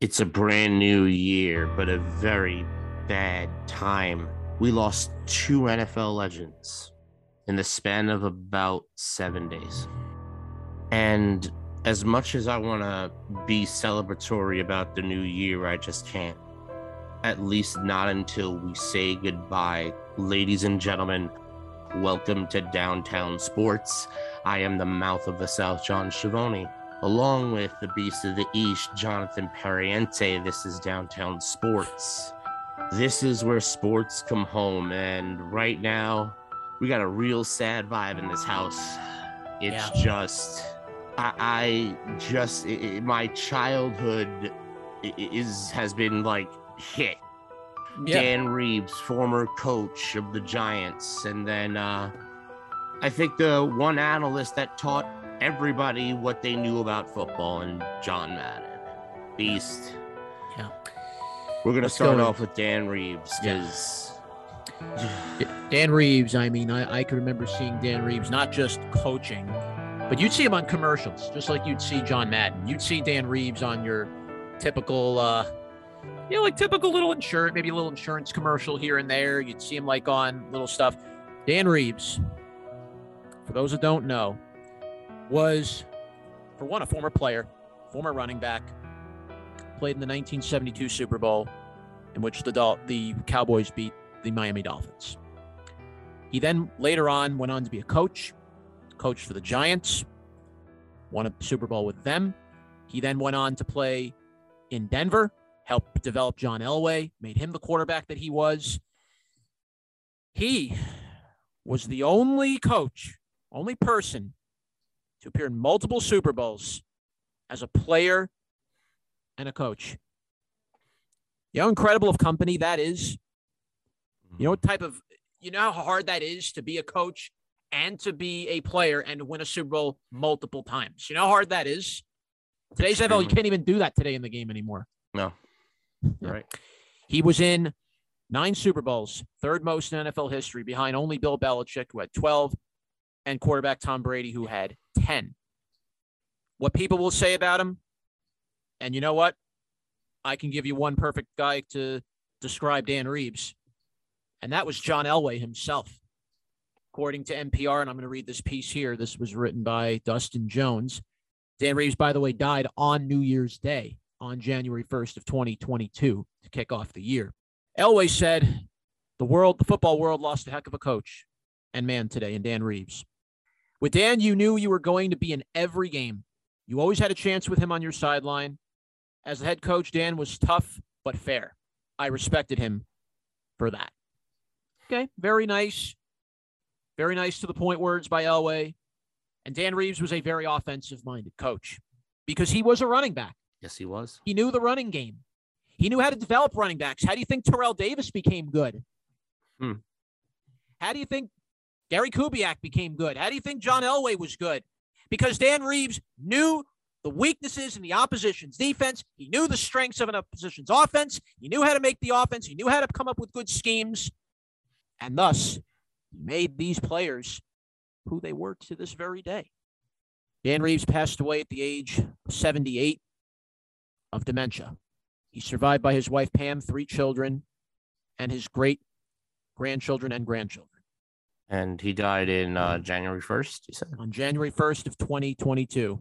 It's a brand new year, but a very bad time. We lost two NFL legends in the span of about 7 days. And as much as I want to be celebratory about the new year, I just can't. At least not until we say goodbye. Ladies and gentlemen, welcome to Downtown Sports. I am the mouth of the South, John Schiavone. Along with the Beast of the East, Jonathan Pariente, this is Downtown Sports. This is where sports come home, and right now, we got a real sad vibe in this house. It's just, I my childhood has been like hit. Yeah. Dan Reeves, former coach of the Giants, and then I think the one analyst that taught everybody what they knew about football, and John Madden, Beast. Yeah, we're gonna start off with Dan Reeves because Dan Reeves. I mean, I can remember seeing Dan Reeves not just coaching, but you'd see him on commercials, just like you'd see John Madden. You'd see Dan Reeves on your typical, typical little insurance, maybe a little insurance commercial here and there. You'd see him like on little stuff. Dan Reeves, for those that don't know, was, for one, a former player, former running back, played in the 1972 Super Bowl, in which the Cowboys beat the Miami Dolphins. He then later on went on to be a coach, coached for the Giants, won a Super Bowl with them. He then went on to play in Denver, helped develop John Elway, made him the quarterback that he was. He was the only coach, only person to appear in multiple Super Bowls as a player and a coach. You know how incredible of company that is? You know what type of, you know how hard that is to be a coach and to be a player and to win a Super Bowl multiple times? You know how hard that is? Today's NFL, you can't even do that today in the game anymore. No. Yeah. Right. He was in 9 Super Bowls, third most in NFL history, behind only Bill Belichick, who had 12, and quarterback Tom Brady, who had 10. What people will say about him, and you know what? I can give you one perfect guy to describe Dan Reeves, and that was John Elway himself. According to NPR, and I'm going to read this piece here. This was written by Dustin Jones. Dan Reeves, by the way, died on New Year's Day on January 1st of 2022 to kick off the year. Elway said, the football world lost a heck of a coach and man today in Dan Reeves. With Dan, you knew you were going to be in every game. You always had a chance with him on your sideline. As the head coach, Dan was tough but fair. I respected him for that. Okay, very nice. Very nice to the point words by Elway. And Dan Reeves was a very offensive-minded coach because he was a running back. Yes, he was. He knew the running game. He knew how to develop running backs. How do you think Terrell Davis became good? How do you think Gary Kubiak became good? How do you think John Elway was good? Because Dan Reeves knew the weaknesses in the opposition's defense. He knew the strengths of an opposition's offense. He knew how to make the offense. He knew how to come up with good schemes. And thus, he made these players who they were to this very day. Dan Reeves passed away at the age of 78 of dementia. He's survived by his wife, Pam, 3 children, and his great-grandchildren and grandchildren. And he died in January 1st, you said? On January 1st of 2022.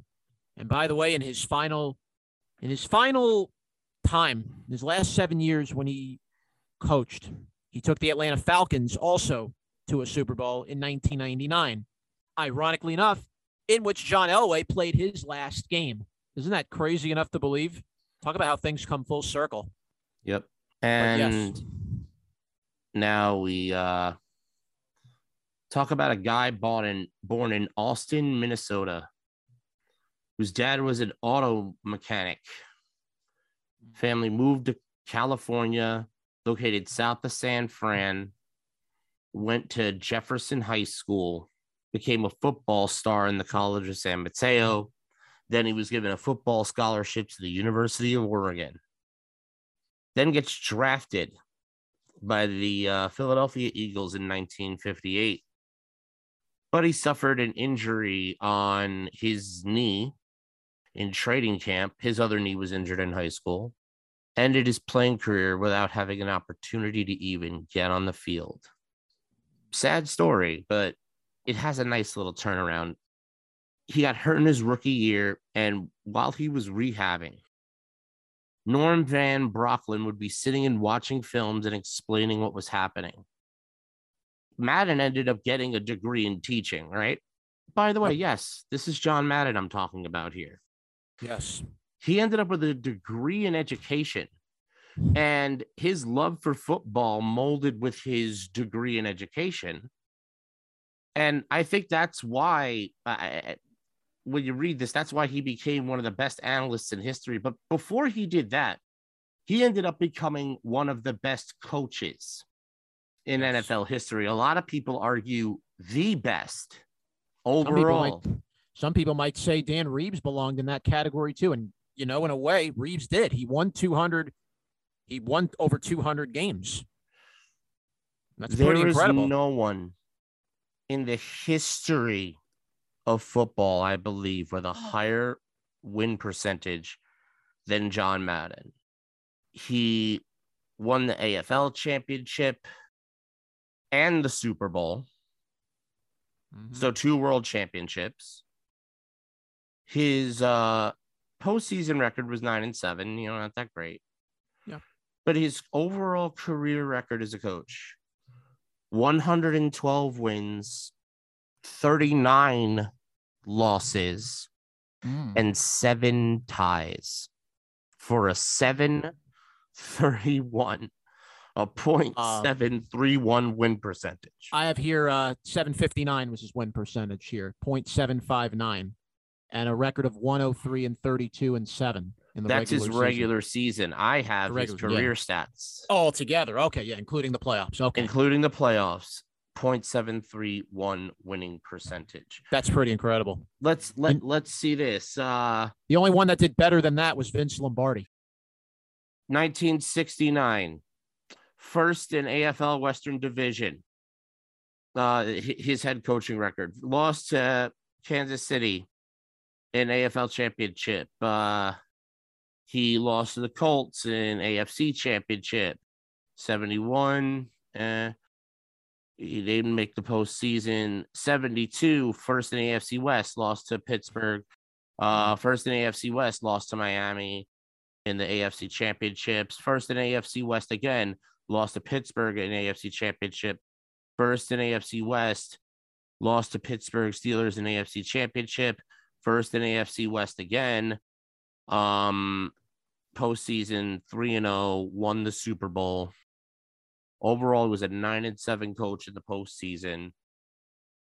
And by the way, in his final time, his last 7 years when he coached, he took the Atlanta Falcons also to a Super Bowl in 1999. Ironically enough, in which John Elway played his last game. Isn't that crazy enough to believe? Talk about how things come full circle. Yep. And now we... talk about a guy born in Austin, Minnesota, whose dad was an auto mechanic. Family moved to California, located south of San Fran, went to Jefferson High School, became a football star in the College of San Mateo. Then he was given a football scholarship to the University of Oregon. Then gets drafted by the Philadelphia Eagles in 1958. But he suffered an injury on his knee in training camp. His other knee was injured in high school. ended his playing career without having an opportunity to even get on the field. Sad story, but it has a nice little turnaround. He got hurt in his rookie year, and while he was rehabbing, Norm Van Brocklin would be sitting and watching films and explaining what was happening. Madden ended up getting a degree in teaching, right? By the way, yes, this is John Madden I'm talking about here. Yes. He ended up with a degree in education, and his love for football molded with his degree in education. And I think that's why, when you read this, that's why he became one of the best analysts in history. But before he did that, he ended up becoming one of the best coaches in NFL history. A lot of people argue the best overall. Some people might say Dan Reeves belonged in that category too. And, you know, in a way, Reeves did. He won over 200 games. That's pretty incredible. There is no one in the history of football, I believe, with a higher win percentage than John Madden. He won the AFL championship and the Super Bowl. Mm-hmm. So 2 world championships. His postseason record was 9-7, you know, not that great. Yeah. But his overall career record as a coach, 112 wins, 39 losses, and 7 ties for a 731, a .731 win percentage. I have here 759 was his win percentage here, .759, and a record of 103-32-7. That's regular his regular season. I have his career stats. All together. Okay, yeah, including the playoffs. Okay. Including the playoffs, .731 winning percentage. That's pretty incredible. Let's see this. The only one that did better than that was Vince Lombardi. 1969, first in AFL Western Division. His head coaching record. Lost to Kansas City in AFL Championship. He lost to the Colts in AFC Championship, 71. He didn't make the postseason, 72. First in AFC West, lost to Pittsburgh. First in AFC West, lost to Miami in the AFC Championships. First in AFC West again, lost to Pittsburgh in AFC Championship. First in AFC West, lost to Pittsburgh Steelers in AFC Championship. First in AFC West again. Postseason 3-0, won the Super Bowl. Overall, it was a 9-7 coach in the postseason.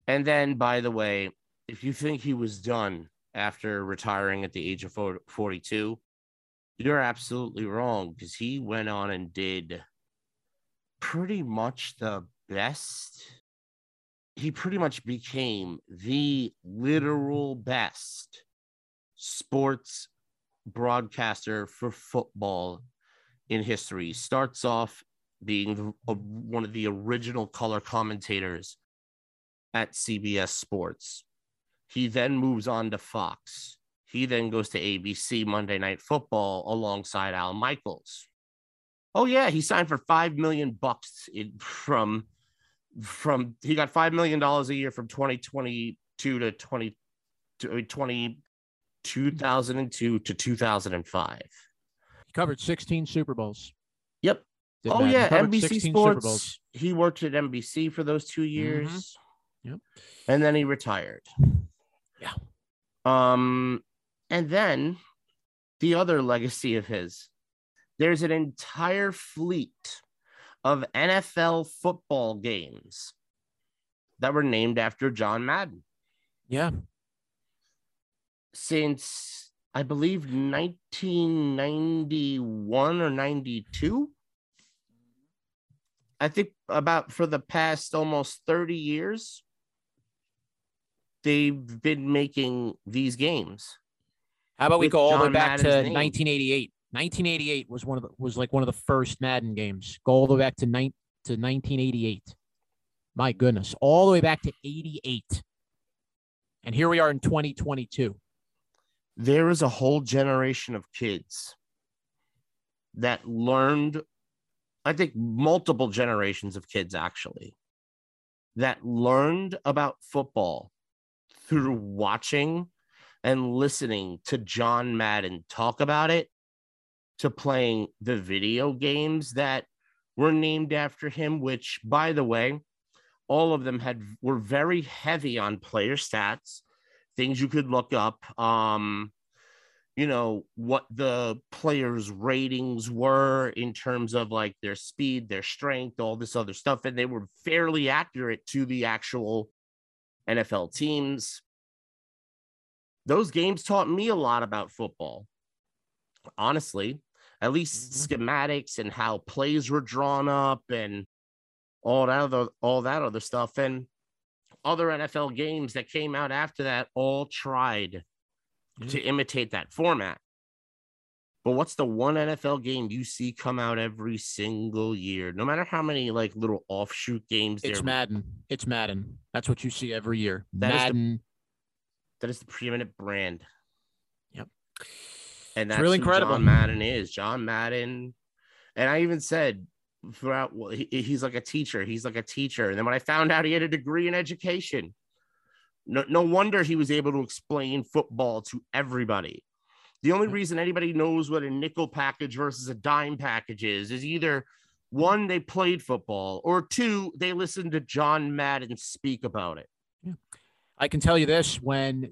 And then, by the way, if you think he was done after retiring at the age of 42, you're absolutely wrong, because he went on and did pretty much the best. He pretty much became the literal best sports broadcaster for football in history. Starts off being one of the original color commentators at CBS Sports. He then moves on to Fox. He then goes to ABC Monday Night Football alongside Al Michaels. Oh yeah, he signed for $5 million from he got $5 million a year from 2022 to 2002 to 2005. He covered 16 Super Bowls. Yep. Oh, yeah. NBC Sports. He worked at NBC for those 2 years. Mm-hmm. Yep. And then he retired. Yeah. And then the other legacy of his, there's an entire fleet of NFL football games that were named after John Madden. Yeah. Since I believe 1991 or 92, I think about for the past almost 30 years, they've been making these games. How about we go all the way back to 1988? 1988 was one of the first Madden games. Go all the way back to 1988. My goodness, all the way back to 88, and here we are in 2022. There is a whole generation of kids that learned, I think multiple generations of kids actually, that learned about football through watching and listening to John Madden talk about it, to playing the video games that were named after him, which, by the way, all of them were very heavy on player stats, things you could look up, you know, what the players' ratings were in terms of like their speed, their strength, all this other stuff. And they were fairly accurate to the actual NFL teams. Those games taught me a lot about football, honestly, at least schematics and how plays were drawn up and all that other stuff. And other NFL games that came out after that all tried to imitate that format. But what's the one NFL game you see come out every single year, no matter how many like little offshoot games? It's Madden. It's Madden. That's what you see every year. Madden. That is the preeminent brand. Yep. And that's really incredible. John Madden is John Madden. And I even said throughout, well, he's like a teacher. He's like a teacher. And then when I found out he had a degree in education, no wonder he was able to explain football to everybody. The only reason anybody knows what a nickel package versus a dime package is either one, they played football, or two, they listened to John Madden speak about it. Yeah. I can tell you this, when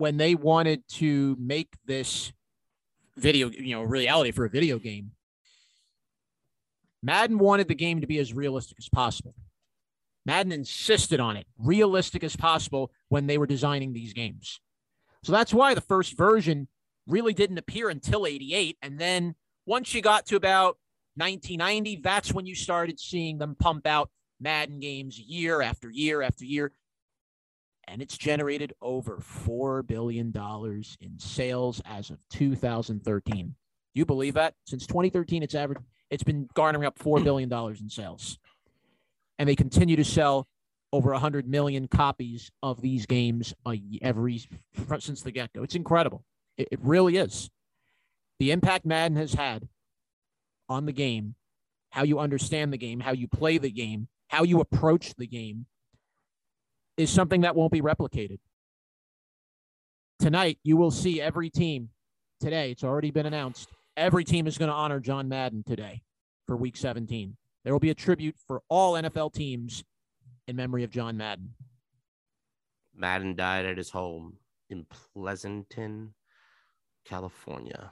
they wanted to make this video, you know, reality for a video game, Madden wanted the game to be as realistic as possible. Madden insisted on it, realistic as possible, when they were designing these games. So that's why the first version really didn't appear until 88. And then once you got to about 1990, that's when you started seeing them pump out Madden games year after year after year. And it's generated over $4 billion in sales as of 2013. You believe that? Since 2013, it's been garnering up $4 billion in sales. And they continue to sell over 100 million copies of these games since the get-go. It's incredible. It really is. The impact Madden has had on the game, how you understand the game, how you play the game, how you approach the game, is something that won't be replicated. Tonight, you will see every team today. It's already been announced. Every team is going to honor John Madden today for Week 17. There will be a tribute for all NFL teams in memory of John Madden. Madden died at his home in Pleasanton, California,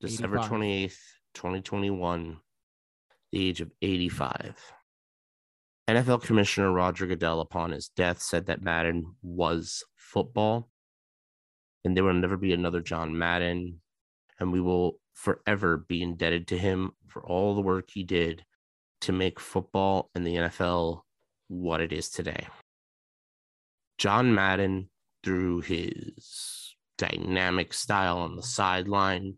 December 28th, 2021, the age of 85. NFL Commissioner Roger Goodell, upon his death, said that Madden was football, and there will never be another John Madden, and we will forever be indebted to him for all the work he did to make football and the NFL what it is today. John Madden, through his dynamic style on the sideline,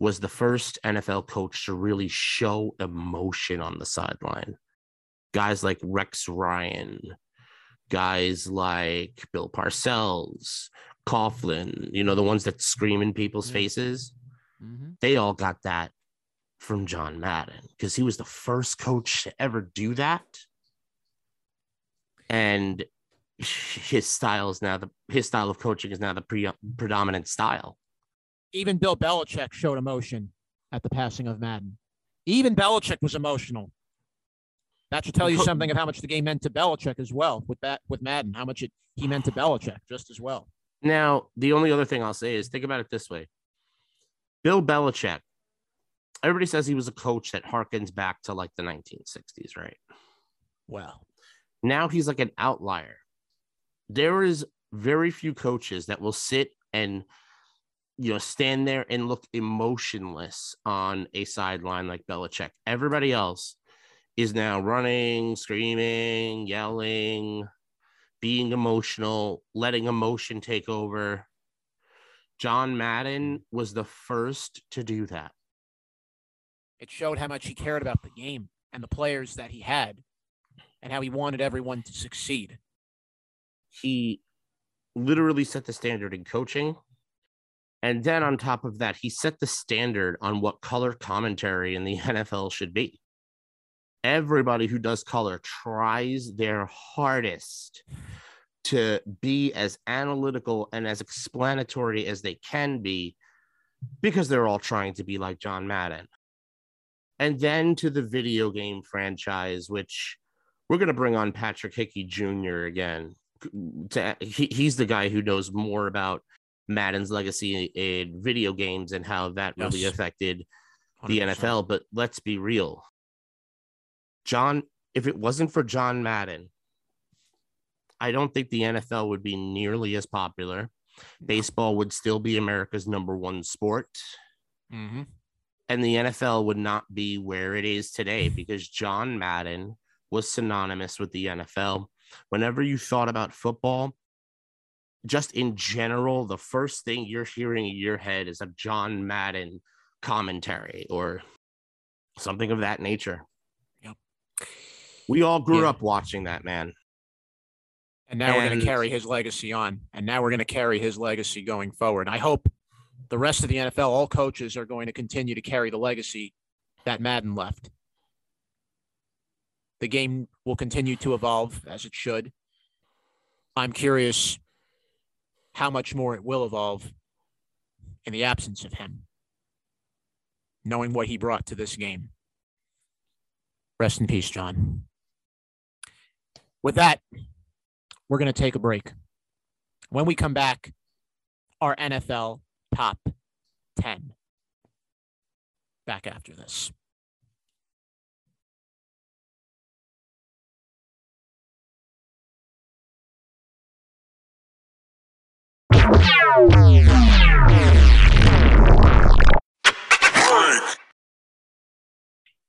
was the first NFL coach to really show emotion on the sideline. Guys like Rex Ryan, guys like Bill Parcells, Coughlin, you know, the ones that scream in people's faces. They all got that from John Madden because he was the first coach to ever do that. And his style of coaching is now the predominant style. Even Bill Belichick showed emotion at the passing of Madden. Even Belichick was emotional. That should tell you something of how much the game meant to Belichick as well with Madden, how much he meant to Belichick just as well. Now, the only other thing I'll say is think about it this way. Bill Belichick, everybody says he was a coach that harkens back to like the 1960s, right? Well, now he's like an outlier. There is very few coaches that will sit and, you know, stand there and look emotionless on a sideline like Belichick. Everybody else is now running, screaming, yelling, being emotional, letting emotion take over. John Madden was the first to do that. It showed how much he cared about the game and the players that he had and how he wanted everyone to succeed. He literally set the standard in coaching. And then on top of that, he set the standard on what color commentary in the NFL should be. Everybody who does color tries their hardest to be as analytical and as explanatory as they can be, because they're all trying to be like John Madden. And then to the video game franchise, which we're going to bring on Patrick Hickey Jr. again. He's the guy who knows more about Madden's legacy in video games and how that really affected the 100%. NFL. But let's be real. If it wasn't for John Madden, I don't think the NFL would be nearly as popular. Baseball would still be America's number one sport. Mm-hmm. And the NFL would not be where it is today, because John Madden was synonymous with the NFL. Whenever you thought about football, just in general, the first thing you're hearing in your head is a John Madden commentary or something of that nature. Yep. We all grew up watching that, man. And now we're going to carry his legacy on. And now we're going to carry his legacy going forward. I hope the rest of the NFL, all coaches, are going to continue to carry the legacy that Madden left. The game will continue to evolve as it should. I'm curious how much more it will evolve in the absence of him, knowing what he brought to this game. Rest in peace, John. With that, we're going to take a break. When we come back, our NFL top 10. Back after this.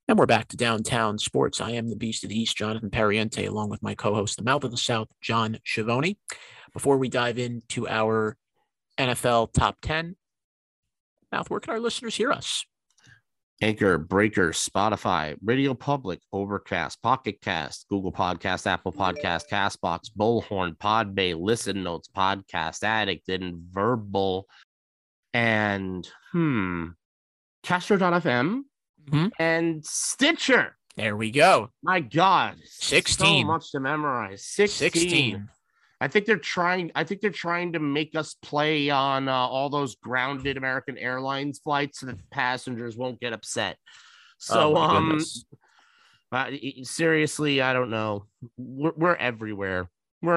And we're back to Downtown Sports. I am the Beast of the East, Jonathan Pariente, along with my co-host, the Mouth of the South, John Schiavone. Before we dive into our NFL Top 10, Mouth, where can our listeners hear us? Anchor, Breaker, Spotify, Radio Public, Overcast, Pocket Cast, Google Podcast, Apple Podcast, Castbox, Bullhorn, Podbay, Listen Notes, Podcast Addict, and Verbal, and Castro.fm. Mm-hmm. And Stitcher. There we go. My God, 16. So much to memorize. 16. I think they're trying to make us play on all those grounded American Airlines flights so that the passengers won't get upset. So, seriously, I don't know. We're everywhere. We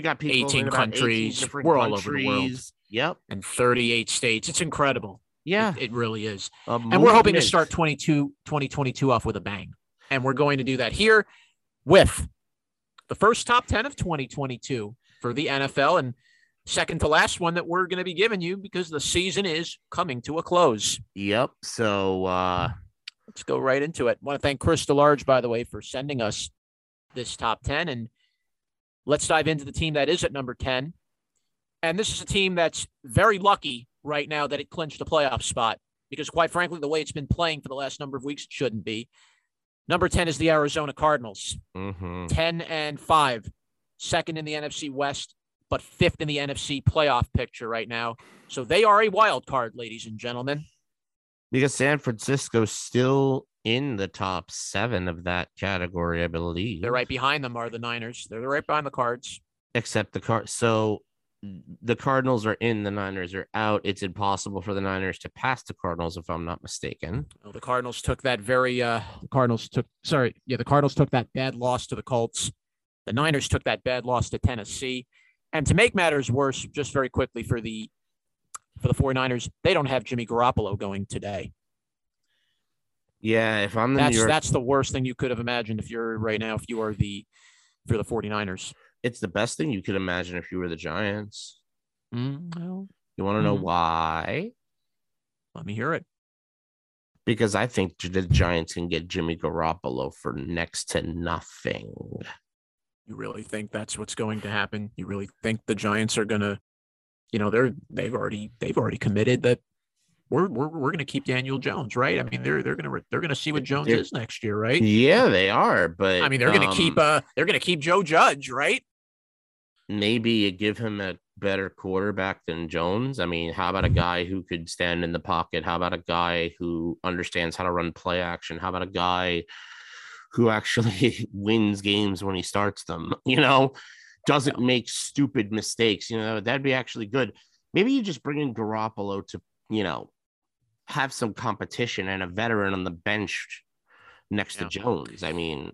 got people 18 in about countries. 18 different countries. All over the world. Yep, and 38 states. It's incredible. Yeah, it really is. And we're hoping to start 2022 off with a bang. And we're going to do that here with the first top 10 of 2022 for the NFL, and second to last one that we're going to be giving you because the season is coming to a close. Yep. So let's go right into it. I want to thank Chris DeLarge, by the way, for sending us this top 10. And let's dive into the team that is at number 10. And this is a team that's very lucky right now that it clinched a playoff spot, because quite frankly, the way it's been playing for the last number of weeks, it shouldn't be. Number 10 is the Arizona Cardinals, 10-5, second in the NFC West, but fifth in the NFC playoff picture right now. So they are a wild card, ladies and gentlemen. Because San Francisco's still in the top 7 of that category, I believe. They're right behind them are the Niners. They're right behind the Cards. Except the Cards. So the Cardinals are in, the Niners are out. It's impossible for the Niners to pass the Cardinals, if I'm not mistaken. Well, the Cardinals took that the Cardinals took that bad loss to the Colts. The Niners took that bad loss to Tennessee. And to make matters worse, just very quickly for the 49ers, they don't have Jimmy Garoppolo going today. Yeah, if I'm that's the worst thing you could have imagined if you are the 49ers. It's the best thing you could imagine if you were the Giants. No. You want to know why? Let me hear it. Because I think the Giants can get Jimmy Garoppolo for next to nothing. You really think that's what's going to happen? You really think the Giants are going to, they've already committed that we're going to keep Daniel Jones, right? I mean, they're going to see what Jones is next year, right? Yeah, they are. But I mean, they're going to keep Joe Judge, right? Maybe give him a better quarterback than Jones? I mean, how about a guy who could stand in the pocket? How about a guy who understands how to run play action? How about a guy who actually wins games when he starts them, you know, doesn't make stupid mistakes? You know, that'd be actually good. Maybe you just bring in Garoppolo to, you know, have some competition and a veteran on the bench next to Jones. I mean,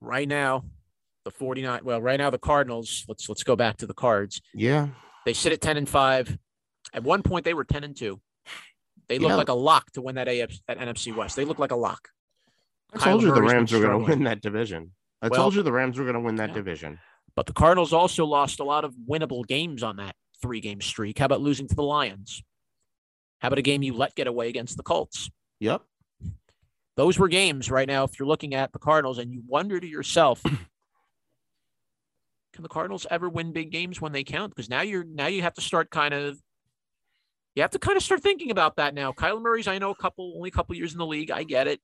right now, the 49, well, right now the Cardinals, let's go back to the Cards. Yeah. They sit at 10-5. At one point they were 10-2. They look like a lock to win that NFC West. They look like a lock. I told you the Rams were going to win that division. I told you the Rams were going to win that division. But the Cardinals also lost a lot of winnable games on that 3-game streak. How about losing to the Lions? How about a game you let get away against the Colts? Yep. Those were games right now, if you're looking at the Cardinals and you wonder to yourself, can the Cardinals ever win big games when they count? Because now you have to start thinking about that now. Kyler Murray's, I know, only a couple years in the league. I get it.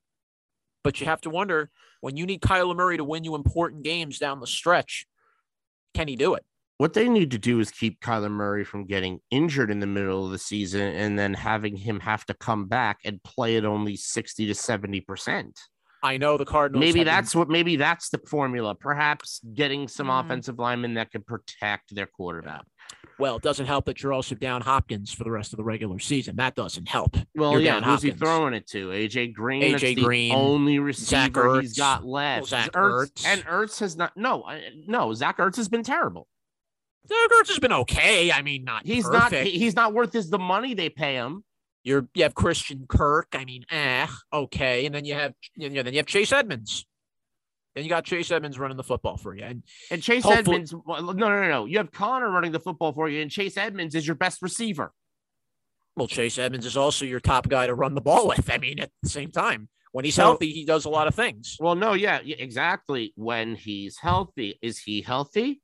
But you have to wonder, when you need Kyler Murray to win you important games down the stretch, can he do it? What they need to do is keep Kyler Murray from getting injured in the middle of the season and then having him have to come back and play at only 60 to 70%. I know the Cardinals. Maybe that's the formula. Perhaps getting some offensive linemen that can protect their quarterback. Well, it doesn't help that you're also down Hopkins for the rest of the regular season. That doesn't help. Well, who's he throwing it to? AJ Green. AJ Green, the only receiver he's got left. Well, Zach Ertz. And Ertz has not. No, Zach Ertz has been terrible. Zach Ertz has been okay. I mean, not perfect. He's not worth the money they pay him. You have Christian Kirk. I mean, okay. And then you have Chase Edmonds. Then you got Chase Edmonds running the football for you. And Chase Edmonds, no. You have Connor running the football for you, and Chase Edmonds is your best receiver. Well, Chase Edmonds is also your top guy to run the ball with. I mean, at the same time, when he's healthy, he does a lot of things. Well, no, yeah, exactly. When he's healthy, is he healthy?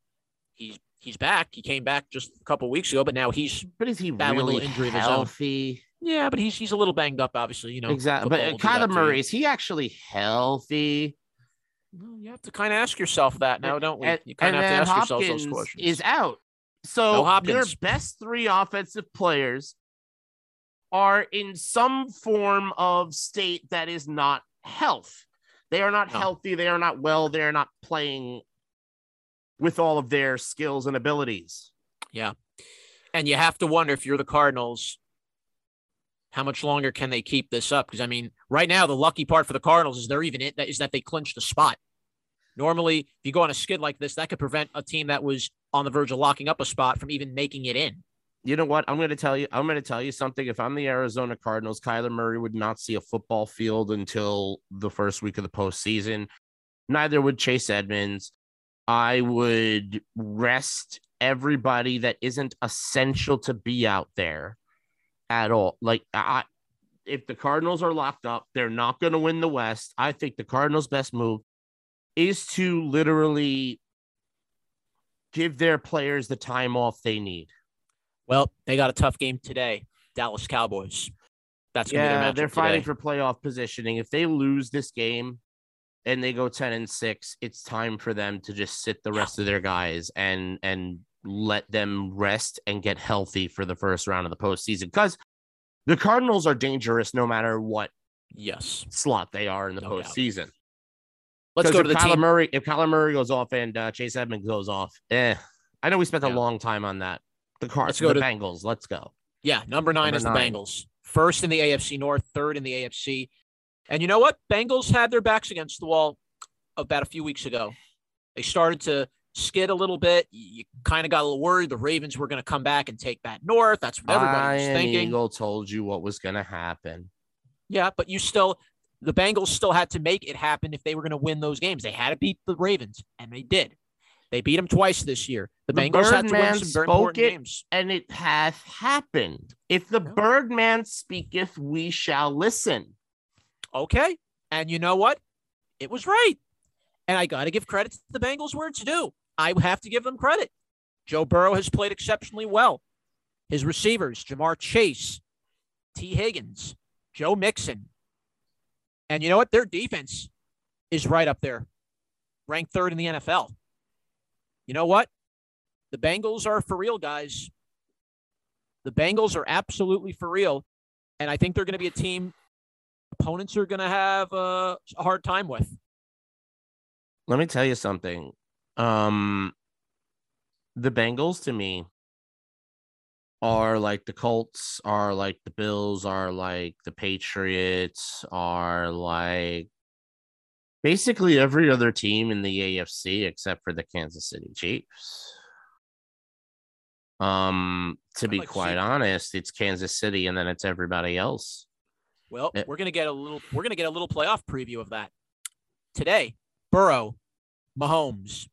He's back. He came back just a couple weeks ago, but now he's is he really injury healthy? Of his own. Yeah, but he's a little banged up, obviously, you know. Exactly. But Kyler Murray, is he actually healthy? Well, you have to kind of ask yourself that now, don't we? You kind of have to ask yourself those questions. Is out. So your best three offensive players are in some form of state that is not health. They are not healthy. They are not well. They are not playing with all of their skills and abilities. Yeah. And you have to wonder, if you're the Cardinals, how much longer can they keep this up? Because, I mean, right now, the lucky part for the Cardinals is that they clinched a spot. Normally, if you go on a skid like this, that could prevent a team that was on the verge of locking up a spot from even making it in. You know what? I'm going to tell you something. If I'm the Arizona Cardinals, Kyler Murray would not see a football field until the first week of the postseason. Neither would Chase Edmonds. I would rest everybody that isn't essential to be out there at all. Like, if the Cardinals are locked up, they're not going to win the West. I think the Cardinals' best move is to literally give their players the time off they need. Well, they got a tough game today, Dallas Cowboys. That's going to be their matchup. They're fighting for playoff positioning. If they lose this game and they go 10-6, it's time for them to just sit the rest of their guys and let them rest and get healthy for the first round of the postseason, because the Cardinals are dangerous no matter what slot they are in the postseason. Doubt. Let's go to the Kyler team. If Kyler Murray goes off and Chase Edmonds goes off, I know we spent a long time on that. The Cardinals, the Bengals. Let's go. Yeah, number nine is the Bengals. First in the AFC North, third in the AFC. And you know what? Bengals had their backs against the wall about a few weeks ago. They started to skid a little bit. You kind of got a little worried the Ravens were going to come back and take that north. That's what everybody was thinking. Eagle told you what was going to happen. Yeah, but the Bengals still had to make it happen if they were going to win those games. They had to beat the Ravens, and they did. They beat them twice this year. The Bengals had to win some very important games, and it hath happened. If the Birdman speaketh, we shall listen. Okay, and you know what? It was right, and I got to give credit to the Bengals where it's due. I have to give them credit. Joe Burrow has played exceptionally well. His receivers, Jamar Chase, T. Higgins, Joe Mixon. And you know what? Their defense is right up there, ranked third in the NFL. You know what? The Bengals are for real, guys. The Bengals are absolutely for real. And I think they're going to be a team opponents are going to have a hard time with. Let me tell you something. The Bengals, to me, are like the Colts, are like the Bills, are like the Patriots, are like basically every other team in the AFC except for the Kansas City Chiefs. To be quite honest, it's Kansas City and then it's everybody else. Well, we're going to get a little playoff preview of that today. Burrow, Mahomes.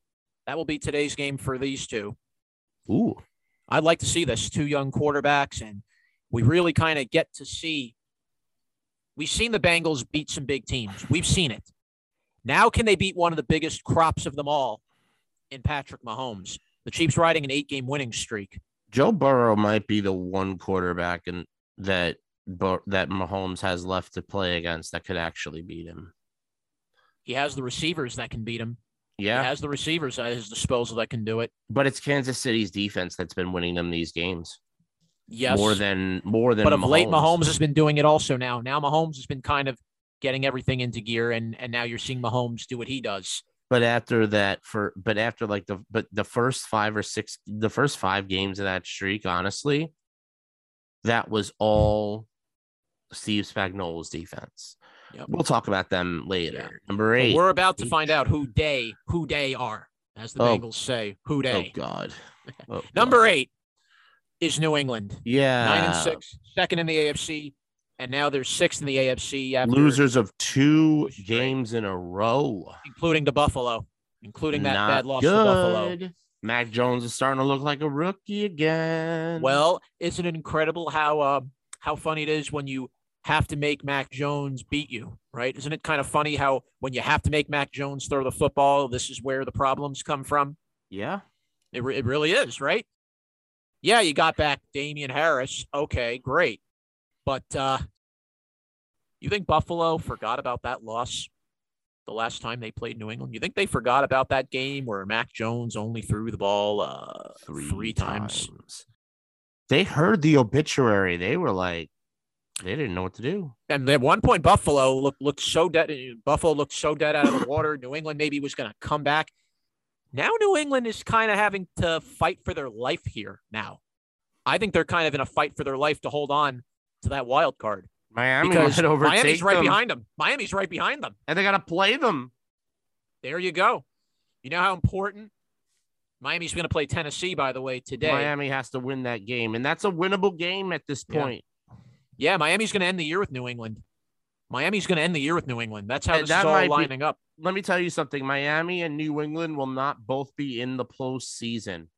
That will be today's game for these two. Ooh. I'd like to see this, two young quarterbacks, and we really kind of get to see. We've seen the Bengals beat some big teams. We've seen it. Now can they beat one of the biggest crops of them all in Patrick Mahomes? The Chiefs riding an 8-game winning streak. Joe Burrow might be the one quarterback that Mahomes has left to play against that could actually beat him. He has the receivers that can beat him. Yeah. He has the receivers at his disposal that can do it. But it's Kansas City's defense that's been winning them these games. Yes. More than But of Mahomes. Late, Mahomes has been doing it also now. Now Mahomes has been kind of getting everything into gear, and now you're seeing Mahomes do what he does. But after that, the first five games of that streak, honestly, that was all Steve Spagnuolo's defense. Yep. We'll talk about them later. Yeah. Number 8. Well, we're about to find out who they are, as the Bengals say. Who they? Oh God. Oh, Number 8 is New England. Yeah. 9-6, second in the AFC. And now they're 6th in the AFC. After losers of 2 games in a row. Including that bad loss to Buffalo. Mac Jones is starting to look like a rookie again. Well, isn't it incredible how funny it is when you have to make Mac Jones beat you, right? Isn't it kind of funny how when you have to make Mac Jones throw the football, this is where the problems come from? Yeah. It really is, right? Yeah, you got back Damian Harris. Okay, great. But you think Buffalo forgot about that loss the last time they played New England? You think they forgot about that game where Mac Jones only threw the ball three times? They heard the obituary. They were like, they didn't know what to do. And at one point, Buffalo looked so dead. Buffalo looked so dead out of the water. New England maybe was going to come back. Now New England is kind of having to fight for their life here now. I think they're kind of in a fight for their life to hold on to that wild card. Miami's right behind them. And they got to play them. There you go. You know how important Miami's going to play Tennessee, by the way, today. Miami has to win that game. And that's a winnable game at this point. Yeah, Miami's going to end the year with New England. That's how this is all lining up. Let me tell you something. Miami and New England will not both be in the postseason.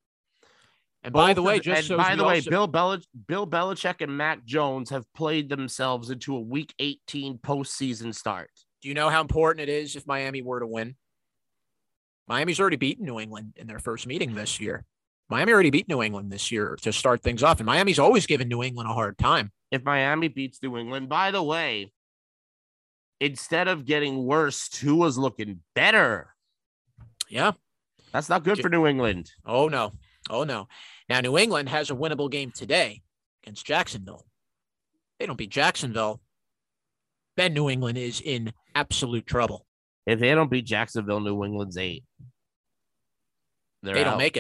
And by the way, Bill Belichick and Mac Jones have played themselves into a Week 18 postseason start. Do you know how important it is if Miami were to win? Miami's already beaten New England in their first meeting this year. Miami already beat New England this year to start things off, and Miami's always given New England a hard time. If Miami beats New England, by the way, instead of getting worse, Tua's looking better. Yeah. That's not good for New England. Oh, no. Now, New England has a winnable game today against Jacksonville. They don't beat Jacksonville, then New England is in absolute trouble. If they don't beat Jacksonville, New England's 8. They don't make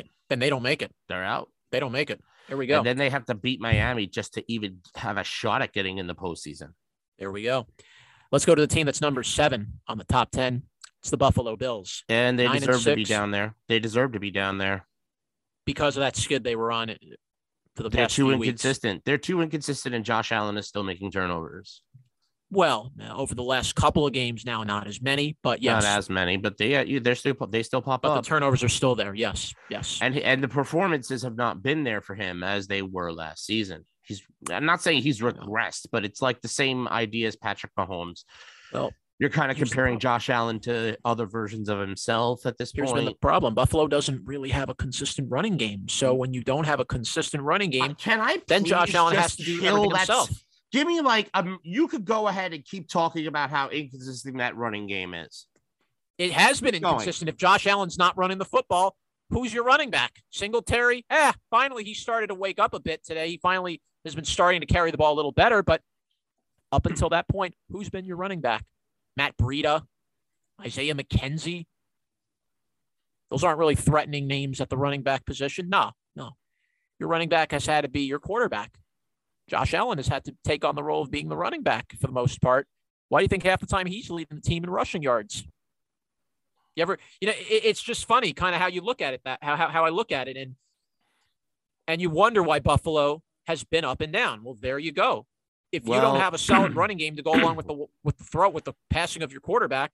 it. They're out. They don't make it. There we go. And then they have to beat Miami just to even have a shot at getting in the postseason. There we go. Let's go to the team that's number 7 on the top 10. It's the Buffalo Bills. And they deserve to be down there. Because of that skid they were on for the past few weeks. They're too inconsistent, and Josh Allen is still making turnovers. Well, over the last couple of games now, not as many, but yes. Not as many, but they still pop up. But the turnovers are still there, yes. And the performances have not been there for him as they were last season. I'm not saying he's regressed, but it's like the same idea as Patrick Mahomes. Well, you're kind of comparing Josh Allen to other versions of himself at this point. Here's been the problem. Buffalo doesn't really have a consistent running game. So when you don't have a consistent running game, then Josh Allen has to do everything himself. Give me you could go ahead and keep talking about how inconsistent that running game is. It has been inconsistent. If Josh Allen's not running the football, Who's your running back? Singletary? Finally, he started to wake up a bit today. He finally has been starting to carry the ball a little better. But up until that point, who's been your running back? Matt Breida? Isaiah McKenzie? Those aren't really threatening names at the running back position. No. Your running back has had to be your quarterback. Josh Allen has had to take on the role of being the running back for the most part. Why do you think half the time he's leading the team in rushing yards? It's just funny kind of how you look at it, how I look at it. And you wonder why Buffalo has been up and down. Well, there you go. If you don't have a solid running game to go along with the passing of your quarterback,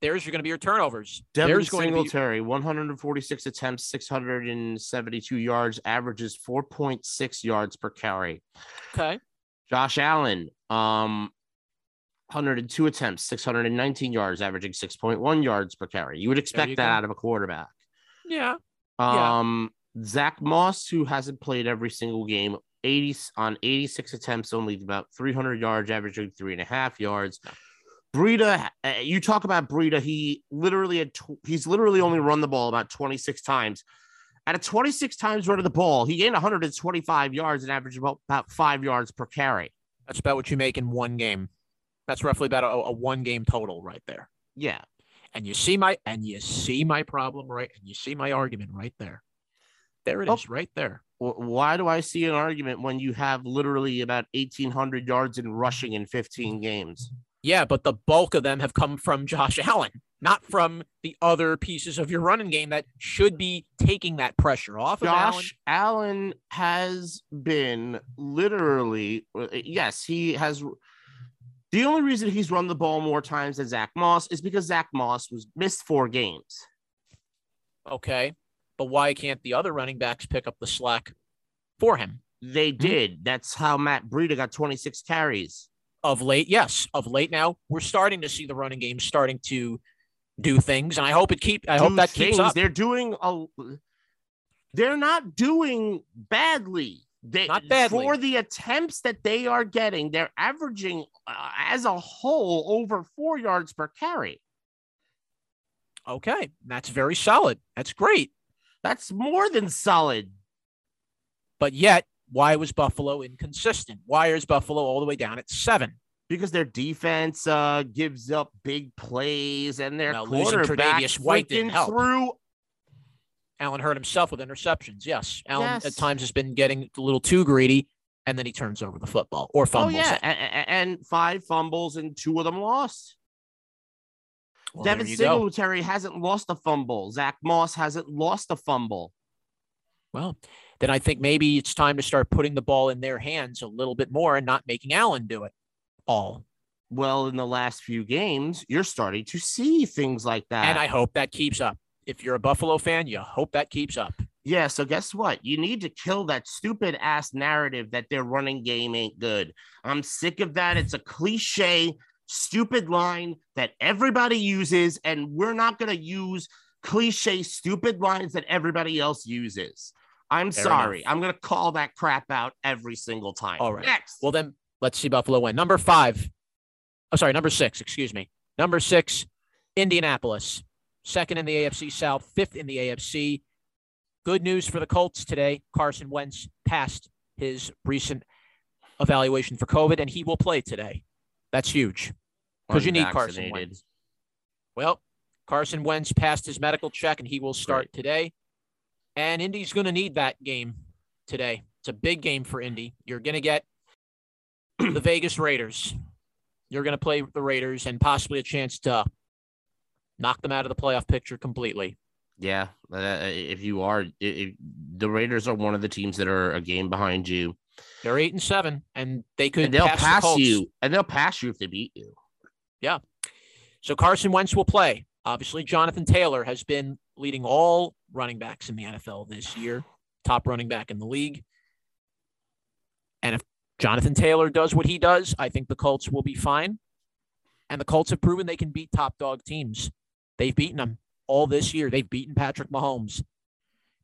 there's going to be your turnovers. Devin Singletary, 146 attempts, 672 yards, averages 4.6 yards per carry. Okay. Josh Allen, 102 attempts, 619 yards, averaging 6.1 yards per carry. You would expect out of a quarterback. Zach Moss, who hasn't played every single game, 86 attempts, only about 300 yards, averaging 3.5 yards. Breida, you talk about Breida. He's literally only run the ball about 26 times. At a 26 times run of the ball, he gained 125 yards and averaged about 5 yards per carry. That's about what you make in one game. That's roughly about a one game total right there. Yeah. And you see my problem, right? And you see my argument right there. There it is right there. Why do I see an argument when you have literally about 1,800 yards in rushing in 15 games? Yeah, but the bulk of them have come from Josh Allen, not from the other pieces of your running game that should be taking that pressure off of Allen. Josh Allen has been literally, yes, he has. The only reason he's run the ball more times than Zach Moss is because Zach Moss missed 4 games. Okay, but why can't the other running backs pick up the slack for him? They did. Mm-hmm. That's how Matt Breida got 26 carries. Of late, yes. Of late now, we're starting to see the running game starting to do things, and I hope keeps up. They're doing they're not doing badly. Not badly. For the attempts that they are getting, they're averaging as a whole over 4 yards per carry. Okay, that's very solid. That's great. That's more than solid. But yet, why was Buffalo inconsistent? Why is Buffalo all the way down at 7? Because their defense gives up big plays, and their quarterback freaking threw. Allen hurt himself with interceptions. Yes, Allen at times has been getting a little too greedy, and then he turns over the football or fumbles. Oh yeah, and 5 fumbles and 2 of them lost. Well, Devin Singletary hasn't lost a fumble. Zach Moss hasn't lost a fumble. Well, then I think maybe it's time to start putting the ball in their hands a little bit more and not making Allen do it all. Well, in the last few games, you're starting to see things like that. And I hope that keeps up. If you're a Buffalo fan, you hope that keeps up. Yeah, so guess what? You need to kill that stupid-ass narrative that their running game ain't good. I'm sick of that. It's a cliche, stupid line that everybody uses, and we're not going to use cliche, stupid lines that everybody else uses. I'm sorry. I'm going to call that crap out every single time. All right. Next. Well, then let's see Buffalo win. Number 6, excuse me. Number 6, Indianapolis. 2nd in the AFC South, 5th in the AFC. Good news for the Colts today. Carson Wentz passed his recent evaluation for COVID, and he will play today. That's huge because you need Carson Wentz. Well, Carson Wentz passed his medical check, and he will start today. And Indy's going to need that game today. It's a big game for Indy. You're going to get the Vegas Raiders. You're going to play the Raiders and possibly a chance to knock them out of the playoff picture completely. Yeah. If the Raiders are one of the teams that are a game behind you. They're 8-7, and they'll pass you, and they'll pass you if they beat you. Yeah. So Carson Wentz will play. Obviously, Jonathan Taylor has been leading all running backs in the NFL this year, top running back in the league. And if Jonathan Taylor does what he does, I think the Colts will be fine. And the Colts have proven they can beat top dog teams. They've beaten them all this year. They've beaten Patrick Mahomes.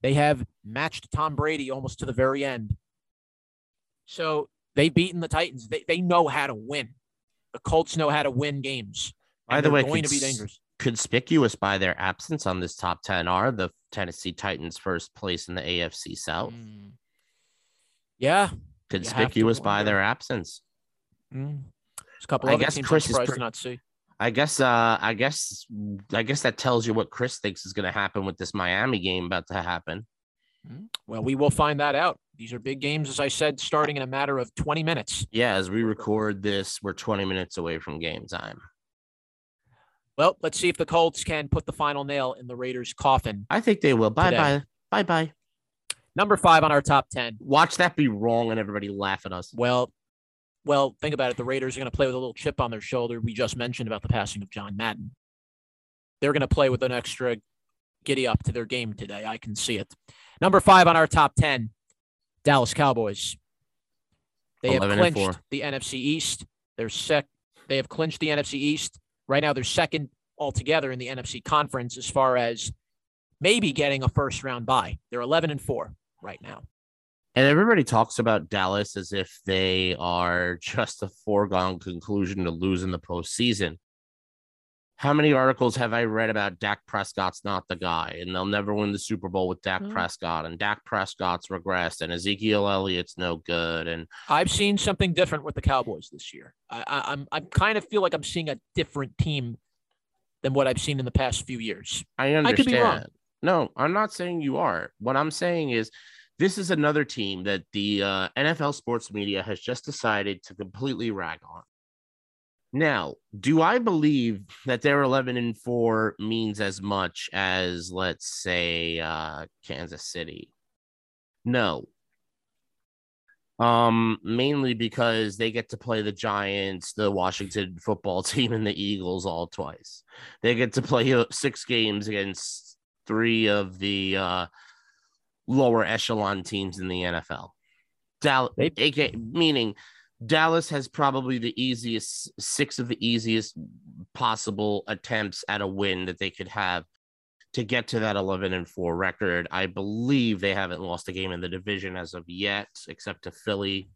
They have matched Tom Brady almost to the very end. So they've beaten the Titans. They know how to win. The Colts know how to win games. By the way, they're going to be dangerous. Conspicuous by their absence on this top 10 are the Tennessee Titans, first place in the AFC South. Yeah. Conspicuous by their absence. There's a couple of teams I'm surprised to not see. I guess that tells you what Chris thinks is going to happen with this Miami game about to happen. Well, we will find that out. These are big games, as I said, starting in a matter of 20 minutes. Yeah, as we record this, we're 20 minutes away from game time. Well, let's see if the Colts can put the final nail in the Raiders' coffin. I think they will. Bye-bye. Bye-bye. Number 5 on our top 10. Watch that be wrong and everybody laugh at us. Well, think about it. The Raiders are going to play with a little chip on their shoulder. We just mentioned about the passing of John Madden. They're going to play with an extra giddy up to their game today. I can see it. Number 5 on our top 10, Dallas Cowboys. They have clinched the NFC East. They have clinched the NFC East. Right now, they're second altogether in the NFC Conference as far as maybe getting a first-round bye. They're 11-4 right now. And everybody talks about Dallas as if they are just a foregone conclusion to lose in the postseason. How many articles have I read about Dak Prescott's not the guy, and they'll never win the Super Bowl with Dak Prescott, and Dak Prescott's regressed, and Ezekiel Elliott's no good. And I've seen something different with the Cowboys this year. I kind of feel like I'm seeing a different team than what I've seen in the past few years. I understand. I could be wrong. No, I'm not saying you are. What I'm saying is this is another team that the NFL sports media has just decided to completely rag on. Now, do I believe that their 11-4 means as much as, let's say, Kansas City? No. Mainly because they get to play the Giants, the Washington football team, and the Eagles all twice. They get to play 6 games against 3 of the lower echelon teams in the NFL. Meaning Dallas has probably the easiest, 6 of the easiest possible attempts at a win that they could have to get to that 11-4 record. I believe they haven't lost a game in the division as of yet, except to Philly.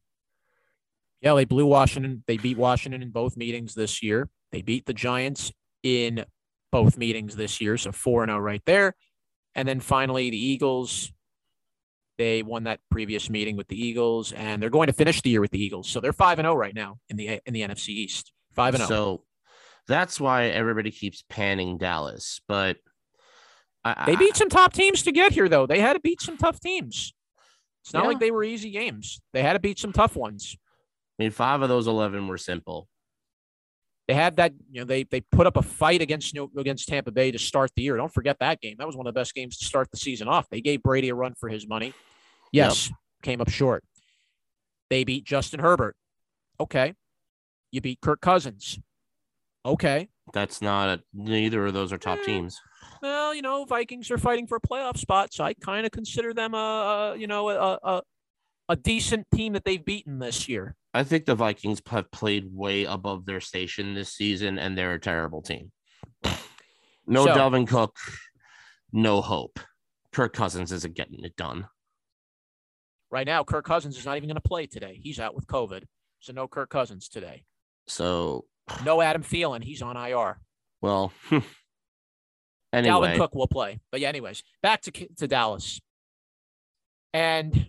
Yeah, they blew Washington. They beat Washington in both meetings this year. They beat the Giants in both meetings this year, so 4-0 right there. And then finally, the Eagles. They won that previous meeting with the Eagles, and they're going to finish the year with the Eagles. So they're 5-0 right now in the NFC East. 5-0. So that's why everybody keeps panning Dallas. But they beat some top teams to get here, though. They had to beat some tough teams. It's not like they were easy games. They had to beat some tough ones. I mean, 5 of those 11 were simple. They had that, they put up a fight against Tampa Bay to start the year. Don't forget that game. That was one of the best games to start the season off. They gave Brady a run for his money. Yes, came up short. They beat Justin Herbert. Okay. You beat Kirk Cousins. Okay. That's neither of those are top teams. Well, Vikings are fighting for a playoff spot, so I kind of consider them a decent team that they've beaten this year. I think the Vikings have played way above their station this season, and they're a terrible team. No Dalvin Cook, no hope. Kirk Cousins isn't getting it done. Right now, Kirk Cousins is not even going to play today. He's out with COVID, so no Kirk Cousins today. So no Adam Thielen. He's on IR. Well, anyway. Dalvin Cook will play. But yeah, anyways, back to Dallas. And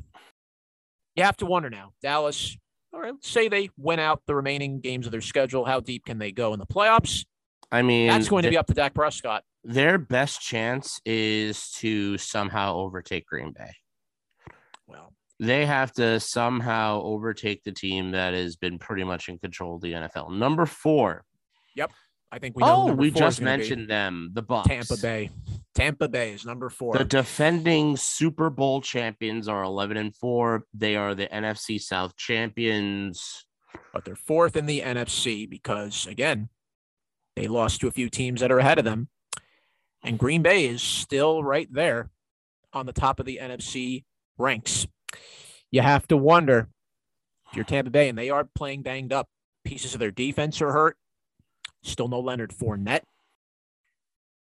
you have to wonder now, Dallas. All right, let's say they win out the remaining games of their schedule. How deep can they go in the playoffs? I mean, that's going to be up to Dak Prescott. Their best chance is to somehow overtake Green Bay. Well, they have to somehow overtake the team that has been pretty much in control of the NFL. Number 4. Yep. I think we know. Oh, we just mentioned them. The Bucs. Tampa Bay is number 4. The defending Super Bowl champions are 11-4. They are the NFC South champions, but they're 4th in the NFC because, again, they lost to a few teams that are ahead of them. And Green Bay is still right there on the top of the NFC ranks. You have to wonder if you're Tampa Bay, and they are playing banged up. Pieces of their defense are hurt. Still no Leonard Fournette.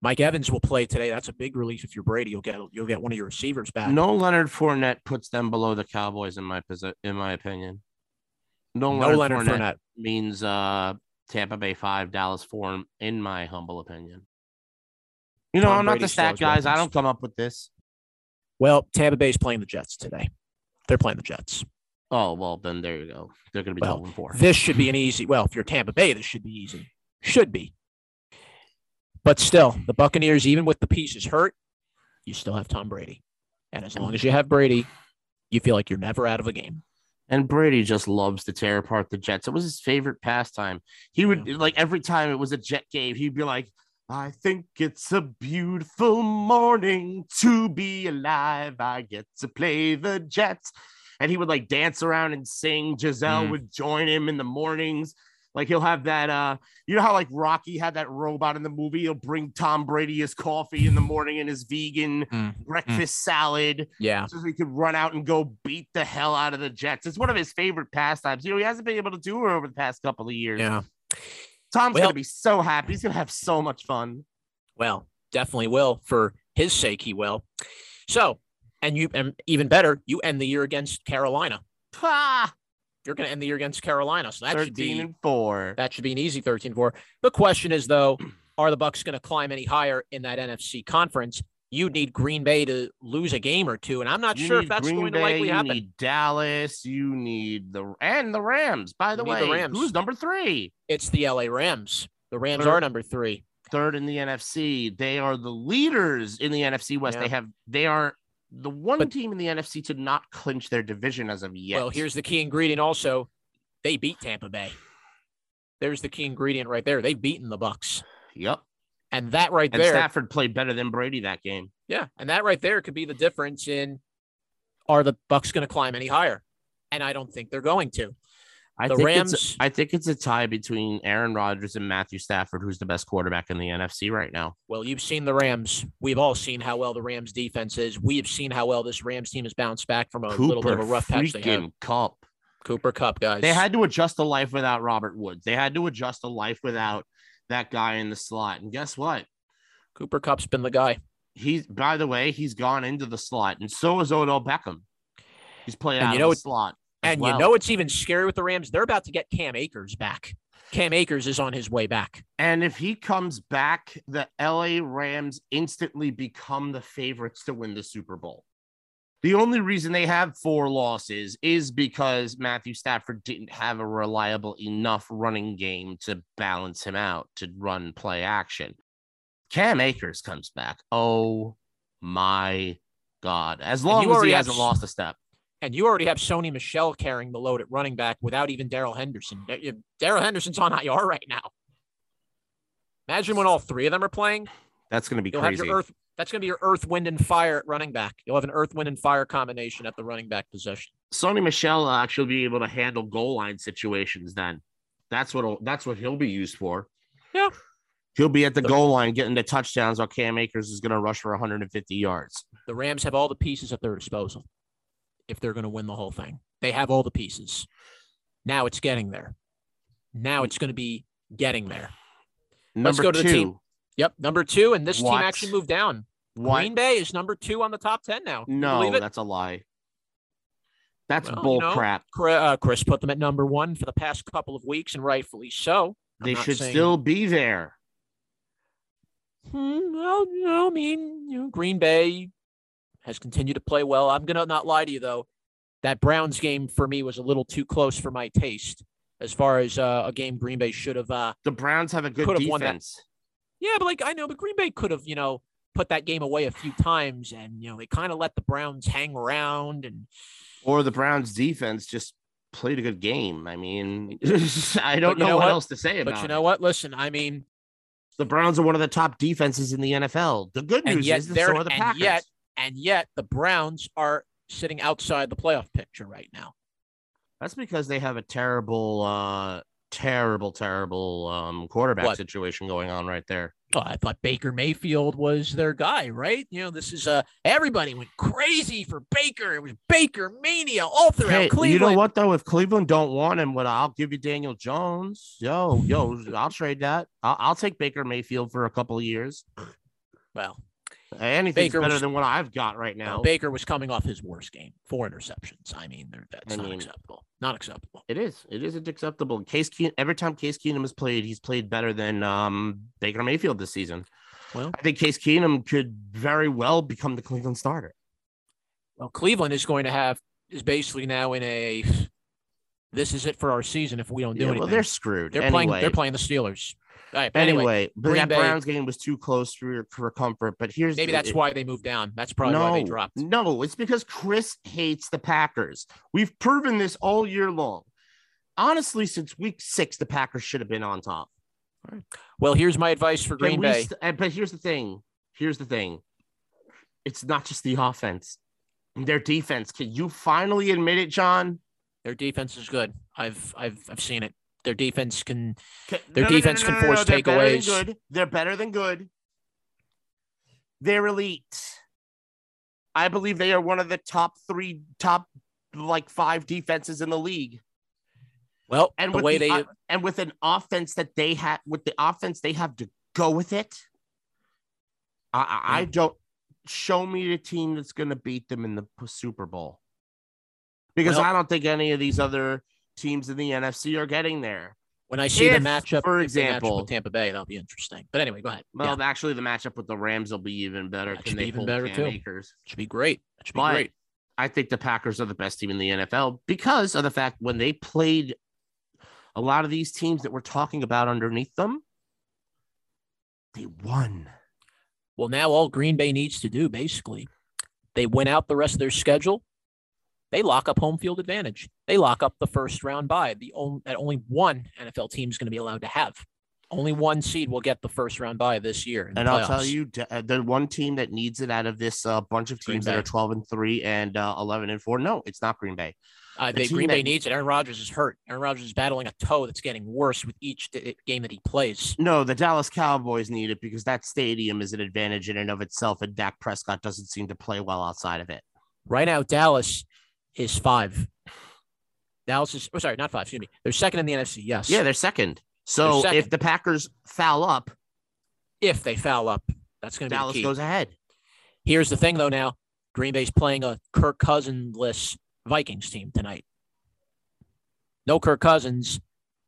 Mike Evans will play today. That's a big relief. If you're Brady, you'll get one of your receivers back. No Leonard Fournette puts them below the Cowboys in my opinion. No Leonard Fournette means Tampa Bay 5, Dallas 4, in my humble opinion. You know, I'm not the stat guys. I don't come up with this. Well, Tampa Bay's playing the Jets today. They're playing the Jets. Oh, well, then there you go. They're going to be 12-4. This should be an easy. Well, if you're Tampa Bay, this should be easy. Should be. But still, the Buccaneers, even with the pieces hurt, you still have Tom Brady. And as long as you have Brady, you feel like you're never out of a game. And Brady just loves to tear apart the Jets. It was his favorite pastime. He would, like, every time it was a Jet game, he'd be like, I think it's a beautiful morning to be alive. I get to play the Jets. And he would, like, dance around and sing. Giselle would join him in the mornings. Like, he'll have that, you know how, like, Rocky had that robot in the movie? He'll bring Tom Brady his coffee in the morning and his vegan breakfast salad. Yeah. So he could run out and go beat the hell out of the Jets. It's one of his favorite pastimes. You know, he hasn't been able to do it over the past couple of years. Yeah. Tom's going to be so happy. He's going to have so much fun. Well, definitely will. For his sake, he will. So, and even better, you end the year against Carolina. Ah! You're going to end the year against Carolina, so that should be 13-4. That should be an easy 13-4. The question is, though, are the Bucs going to climb any higher in that NFC conference? You need Green Bay to lose a game or two, and I'm not sure if that's going to likely happen. You need Dallas. You need the Rams. By the way, who's number 3? It's the LA Rams. The Rams are number 3, third in the NFC. They are the leaders in the NFC West. Yeah. They are. The one team in the NFC to not clinch their division as of yet. Well, here's the key ingredient also. They beat Tampa Bay. There's the key ingredient right there. They've beaten the Bucs. Yep. And that right there. And Stafford played better than Brady that game. Yeah. And that right there could be the difference in, are the Bucs going to climb any higher? And I don't think they're going to. I think it's a tie between Aaron Rodgers and Matthew Stafford, who's the best quarterback in the NFC right now. Well, you've seen the Rams. We've all seen how well the Rams defense is. We have seen how well this Rams team has bounced back from a little bit of a rough patch. Cooper Kupp, guys. They had to adjust to life without Robert Woods. They had to adjust to life without that guy in the slot. And guess what? Cooper Kupp's been the guy. By the way, he's gone into the slot, and so is Odell Beckham. He's playing out of the slot. And you know it's even scary with the Rams. They're about to get Cam Akers back. Cam Akers is on his way back. And if he comes back, the LA Rams instantly become the favorites to win the Super Bowl. The only reason they have 4 losses is because Matthew Stafford didn't have a reliable enough running game to balance him out, to run play action. Cam Akers comes back. Oh, my God. As long as he hasn't lost a step. And you already have Sony Michel carrying the load at running back without even Darrell Henderson. Darrell Henderson's on IR right now. Imagine when all 3 of them are playing. That's going to be crazy. That's going to be your earth, wind, and fire at running back. You'll have an earth, wind, and fire combination at the running back position. Sony Michel will actually be able to handle goal line situations then. That's what he'll be used for. Yeah. He'll be at the goal line getting the touchdowns while Cam Akers is going to rush for 150 yards. The Rams have all the pieces at their disposal. If they're going to win the whole thing, they have all the pieces. Now it's getting there. Now it's going to be getting there. Let's go to the team. Yep. Number 2. And this team actually moved down. Green Bay is number 2 on the top 10 now. No, that's a lie. That's bull crap. Chris put them at number 1 for the past couple of weeks, and rightfully so. They should still be there. Well, Green Bay has continued to play well. I'm going to not lie to you, though. That Browns game for me was a little too close for my taste as far as a game Green Bay should have. The Browns have a good defense. Yeah, but Green Bay could have, put that game away a few times, and, they kind of let the Browns hang around. Or the Browns defense just played a good game. I mean, I don't know what else to say about it. But you know what? Listen, I mean. The Browns are one of the top defenses in the NFL. The good news is so are the Packers. And yet the Browns are sitting outside the playoff picture right now. That's because they have a terrible quarterback situation going on right there. Oh, I thought Baker Mayfield was their guy, right? This is everybody went crazy for Baker. It was Baker mania all throughout Cleveland. You know what, though? If Cleveland don't want him, I'll give you Daniel Jones. Yo, I'll trade that. I'll take Baker Mayfield for a couple of years. Well. Anything's better than what I've got right now. Baker was coming off his worst game, 4 interceptions. I mean, not acceptable. Not acceptable. It is. It isn't acceptable. Every time Case Keenum has played, he's played better than Baker Mayfield this season. Well, I think Case Keenum could very well become the Cleveland starter. Well, Cleveland is going to have is basically now in a this is it for our season if we don't do anything. Well, they're screwed. They're playing the Steelers. All right, but anyway, that Browns game was too close for comfort. But here's that's why they moved down. That's probably why they dropped. No, it's because Chris hates the Packers. We've proven this all year long. Honestly, since week 6, the Packers should have been on top. All right. Well, here's my advice for Green Bay. But here's the thing. It's not just the offense. Their defense. Can you finally admit it, John? Their defense is good. I've seen it. Their defense can. Their defense can force takeaways. They're better than good. They're elite. I believe they are one of the top 5 defenses in the league. Well, and with an offense that they have, with the offense they have to go with it. I don't show me the team that's going to beat them in the Super Bowl, because I don't think any of these other teams in the NFC are getting there. When I see the matchup, for example, with Tampa Bay, that'll be interesting. But anyway, go ahead. Well, actually, the matchup with the Rams will be even better. That should be even better too. Akers. Should be great. It should be great. I think the Packers are the best team in the NFL because of the fact when they played a lot of these teams that we're talking about underneath them, they won. Well, now all Green Bay needs to do, basically, they win out the rest of their schedule. They lock up home field advantage. They lock up the first round bye. Only one NFL team is going to be allowed to have. Only one seed will get the first round bye this year. And I'll tell you, the one team that needs it out of this bunch of teams that are 12-3 and 11-4. No, it's not Green Bay. Green Bay needs it. Aaron Rodgers is hurt. Aaron Rodgers is battling a toe that's getting worse with each game that he plays. No, the Dallas Cowboys need it because that stadium is an advantage in and of itself, and Dak Prescott doesn't seem to play well outside of it. Right now, Dallas is 5. Dallas is not 5, excuse me. They're second in the NFC, yes. Yeah, they're second. So if the Packers foul up. If they foul up, that's going to be Dallas goes ahead. Here's the thing, though, now. Green Bay's playing a Kirk Cousins-less Vikings team tonight. No Kirk Cousins.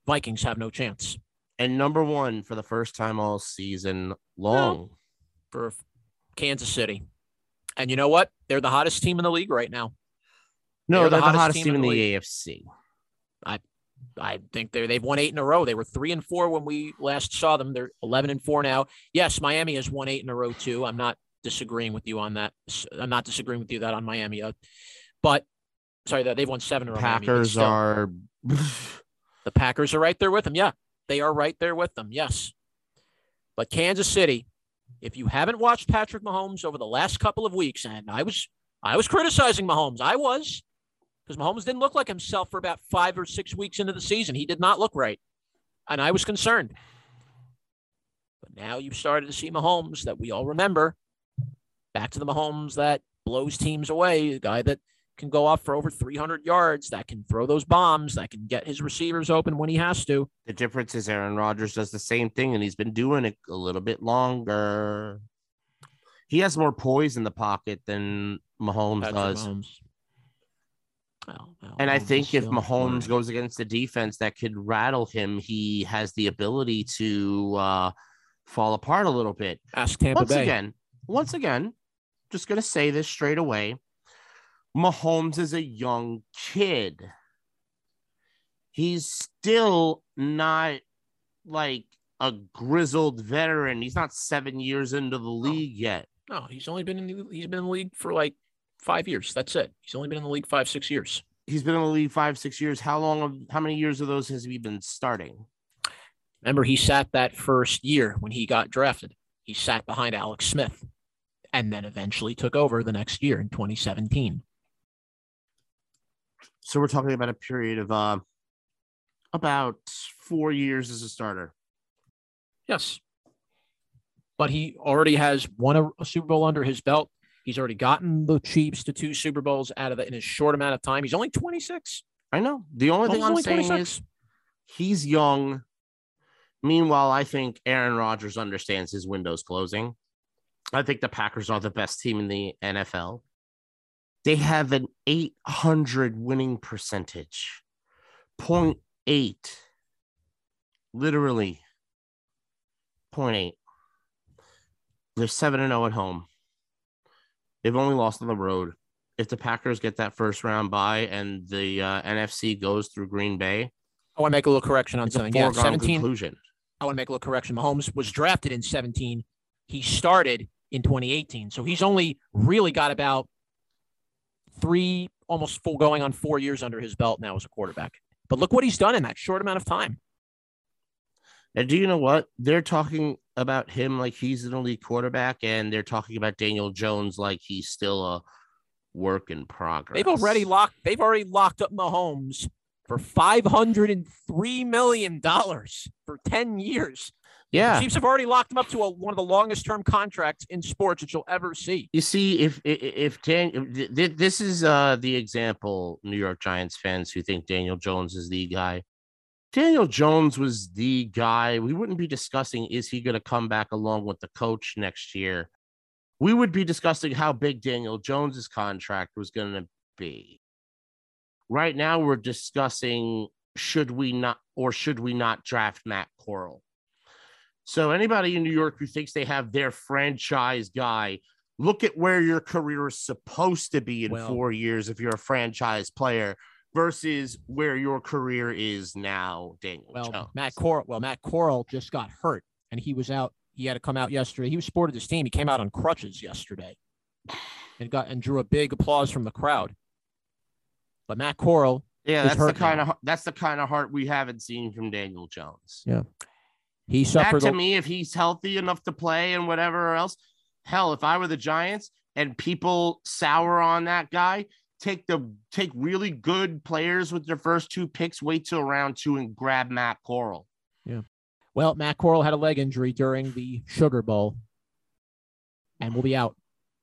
Vikings have no chance. And number one for the first time all season long. Well, for Kansas City. And you know what? They're the hottest team in the league right now. No, they're the hottest team in the AFC. I think they've won 8 in a row. They were 3-4 when we last saw them. They're 11-4 now. Yes, Miami has won 8 in a row too. I'm not disagreeing with you on that. I'm not disagreeing with you that on Miami, but they've won 7 in a row. The Packers are right there with them. Yeah, they are right there with them. Yes, but Kansas City. If you haven't watched Patrick Mahomes over the last couple of weeks, and I was criticizing Mahomes. I was. Because Mahomes didn't look like himself for about 5 or 6 weeks into the season. He did not look right. And I was concerned. But now you've started to see Mahomes that we all remember. Back to the Mahomes that blows teams away. The guy that can go off for over 300 yards, that can throw those bombs, that can get his receivers open when he has to. The difference is Aaron Rodgers does the same thing, and he's been doing it a little bit longer. He has more poise in the pocket than Mahomes does. Well, and I think if Mahomes goes against the defense that could rattle him, he has the ability to fall apart a little bit. Ask Tampa Bay. Once again, just going to say this straight away. Mahomes is a young kid. He's still not like a grizzled veteran. He's not 7 years into the league yet. No, he's been in the league for like 5 years. That's it. He's only been in the league 5-6 years. He's been in the league 5-6 years. How many years of those has he been starting? Remember, he sat that first year when he got drafted. He sat behind Alex Smith and then eventually took over the next year in 2017. So we're talking about a period of about 4 years as a starter. Yes. But he already has won a Super Bowl under his belt. He's already gotten the Chiefs to 2 Super Bowls out of it in a short amount of time. He's only 26. I know. The only thing I'm saying is he's young. Meanwhile, I think Aaron Rodgers understands his window's closing. I think the Packers are the best team in the NFL. They have an .800 winning percentage. 0.8. Literally. 0.8. They're 7-0 at home. They've only lost on the road. If the Packers get that first round bye and the NFC goes through Green Bay. I want to make a little correction on something. Yeah, 17. Conclusion. I want to make a little correction. Mahomes was drafted in 2017. He started in 2018. So he's only really got about three, almost full going on 4 years under his belt now as a quarterback. But look what he's done in that short amount of time. And do you know what? They're talking about him like he's an elite quarterback, and they're talking about Daniel Jones like he's still a work in progress. They've already locked up Mahomes for $503 million for 10 years. Yeah. The Chiefs have already locked him up to one of the longest term contracts in sports that you'll ever see. You see, if this is the example, New York Giants fans who think Daniel Jones is the guy. Daniel Jones was the guy. We wouldn't be discussing, is he going to come back along with the coach next year? We would be discussing how big Daniel Jones's contract was going to be. Right now, we're discussing, should we not draft Matt Corral? So anybody in New York who thinks they have their franchise guy, look at where your career is supposed to be in 4 years if you're a franchise player versus where your career is now, Daniel Jones. Matt Corral just got hurt, and he was out. He had to come out yesterday. He was supported his team. He came out on crutches yesterday and drew a big applause from the crowd. But Matt Corral, that's the kind of heart we haven't seen from Daniel Jones. Yeah, he suffered. That to me, if he's healthy enough to play and whatever else, hell, if I were the Giants and people sour on that guy, take really good players with their first two picks, wait till round two and grab Matt Corral. Yeah. Well, Matt Corral had a leg injury during the Sugar Bowl and will be out,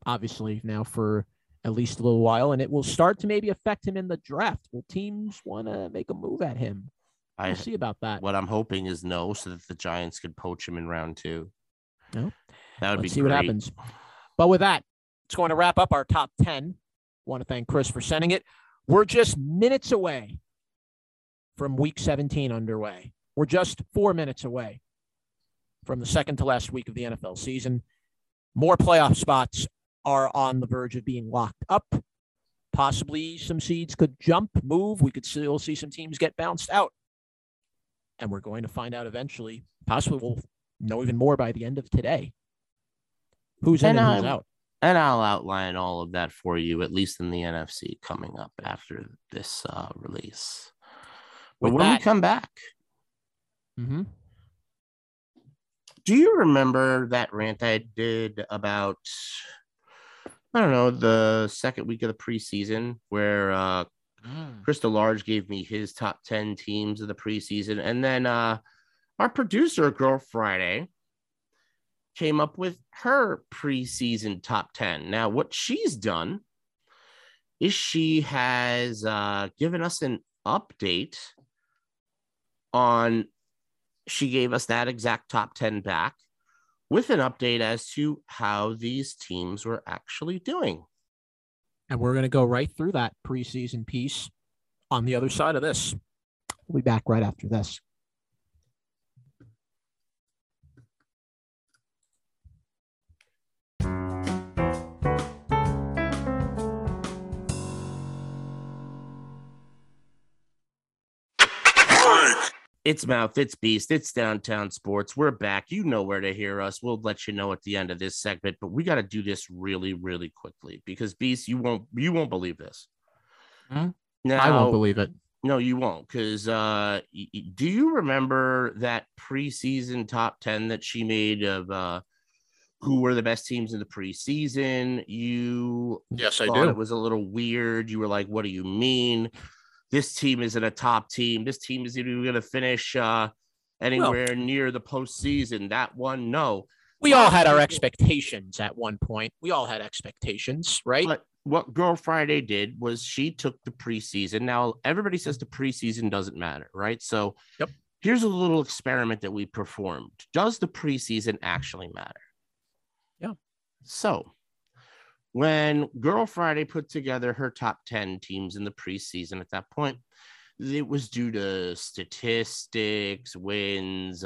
obviously, now for at least a little while, and it will start to maybe affect him in the draft. Will teams want to make a move at him? We'll see about that. What I'm hoping is no, so that the Giants could poach him in round two. No, that would Let's be see great. What happens. But with that, it's going to wrap up our top 10. Want to thank Chris for sending it. We're just minutes away from week 17 underway. We're just 4 minutes away from the second to last week of the NFL season. More playoff spots are on the verge of being locked up. Possibly some seeds could jump, move. We could still see some teams get bounced out. And we're going to find out eventually. Possibly we'll know even more by the end of today. Who's in and who's out. And I'll outline all of that for you, at least in the NFC, coming up after this release. But when we come back... Mm-hmm. Do you remember that rant I did about, the second week of the preseason where Chris DeLarge gave me his top 10 teams of the preseason? And then our producer, Girl Friday, came up with her preseason top 10. Now, what she's done is she has given us an update on... She gave us that exact top 10 back with an update as to how these teams were actually doing. And we're going to go right through that preseason piece on the other side of this. We'll be back right after this. It's Mouth, it's Beast, it's Downtown Sports. We're back. You know where to hear us. We'll let you know at the end of this segment, but we got to do this really, really quickly because, Beast, you won't believe this. Hmm? Now, I won't believe it. No, you won't, because do you remember that preseason top 10 that she made of who were the best teams in the preseason? Yes, I do. It was a little weird. You were like, what do you mean? This team isn't a top team. This team isn't even going to finish anywhere near the postseason. That one, no. We all had our expectations at one point. We all had expectations, right? But what Girl Friday did was she took the preseason. Now, everybody says the preseason doesn't matter, right? So Here's a little experiment that we performed. Does the preseason actually matter? Yeah. So... when Girl Friday put together her top 10 teams in the preseason at that point, it was due to statistics, wins,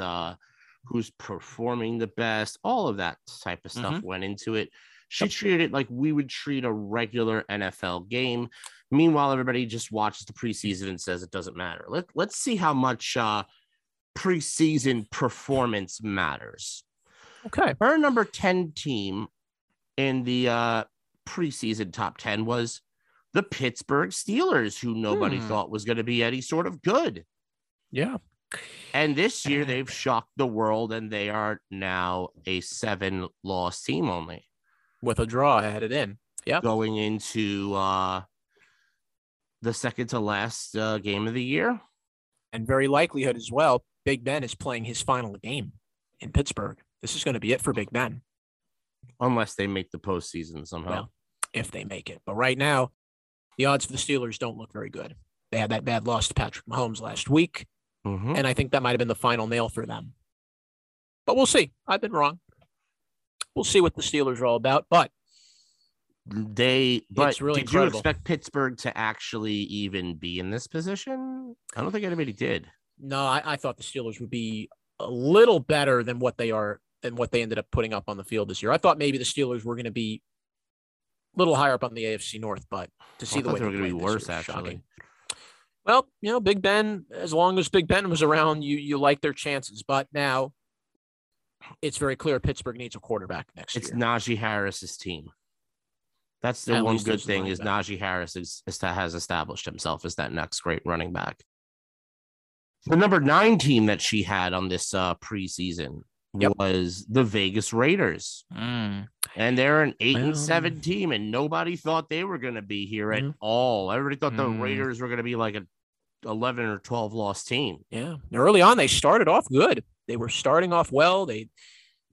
who's performing the best, all of that type of stuff went into it. She treated it like we would treat a regular NFL game. Meanwhile, everybody just watches the preseason and says it doesn't matter. Let's see how much preseason performance matters. Okay. Her number 10 team in the preseason top 10 was the Pittsburgh Steelers, who nobody thought was going to be any sort of good. Yeah. And this year they've shocked the world, and they are now a 7-loss team only. With a draw headed in. Yeah. Going into the second to last game of the year. And very likelihood as well, Big Ben is playing his final game in Pittsburgh. This is going to be it for Big Ben. Unless they make the postseason somehow. Well, if they make it. But right now, the odds for the Steelers don't look very good. They had that bad loss to Patrick Mahomes last week. And I think that might have been the final nail for them. But we'll see. I've been wrong. We'll see what the Steelers are all about. But it's really incredible. You expect Pittsburgh to actually even be in this position? I don't think anybody did. No, I thought the Steelers would be a little better than what they are, than what they ended up putting up on the field this year. I thought maybe the Steelers were going to be a little higher up on the AFC North, but to see the way they were going to be worse, actually. Shocking. Well, you know, Big Ben, as long as Big Ben was around, you like their chances. But now it's very clear Pittsburgh needs a quarterback next year. It's Najee Harris's team. That's the one good thing is Najee Harris has established himself as that next great running back. The number 9 team that she had on this preseason was the Vegas Raiders. And they're an 8-7 team, and nobody thought they were going to be here at all. Everybody thought the Raiders were going to be like an 11 or 12 loss team. Yeah. Early on, they started off good. They were starting off well,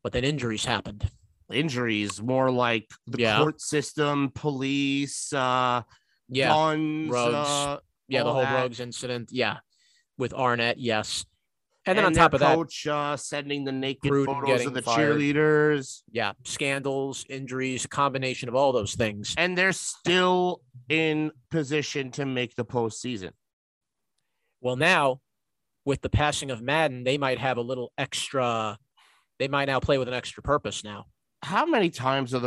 but then injuries happened. Injuries, more like the court system, police, guns, Ruggs. The whole Ruggs incident. Yeah. With Arnett, yes. And then on top of that, coach sending the naked photos of the cheerleaders. Yeah, scandals, injuries, combination of all those things. And they're still in position to make the postseason. Well, now, with the passing of Madden, they might have a little extra. They might now play with an extra purpose now. How many times is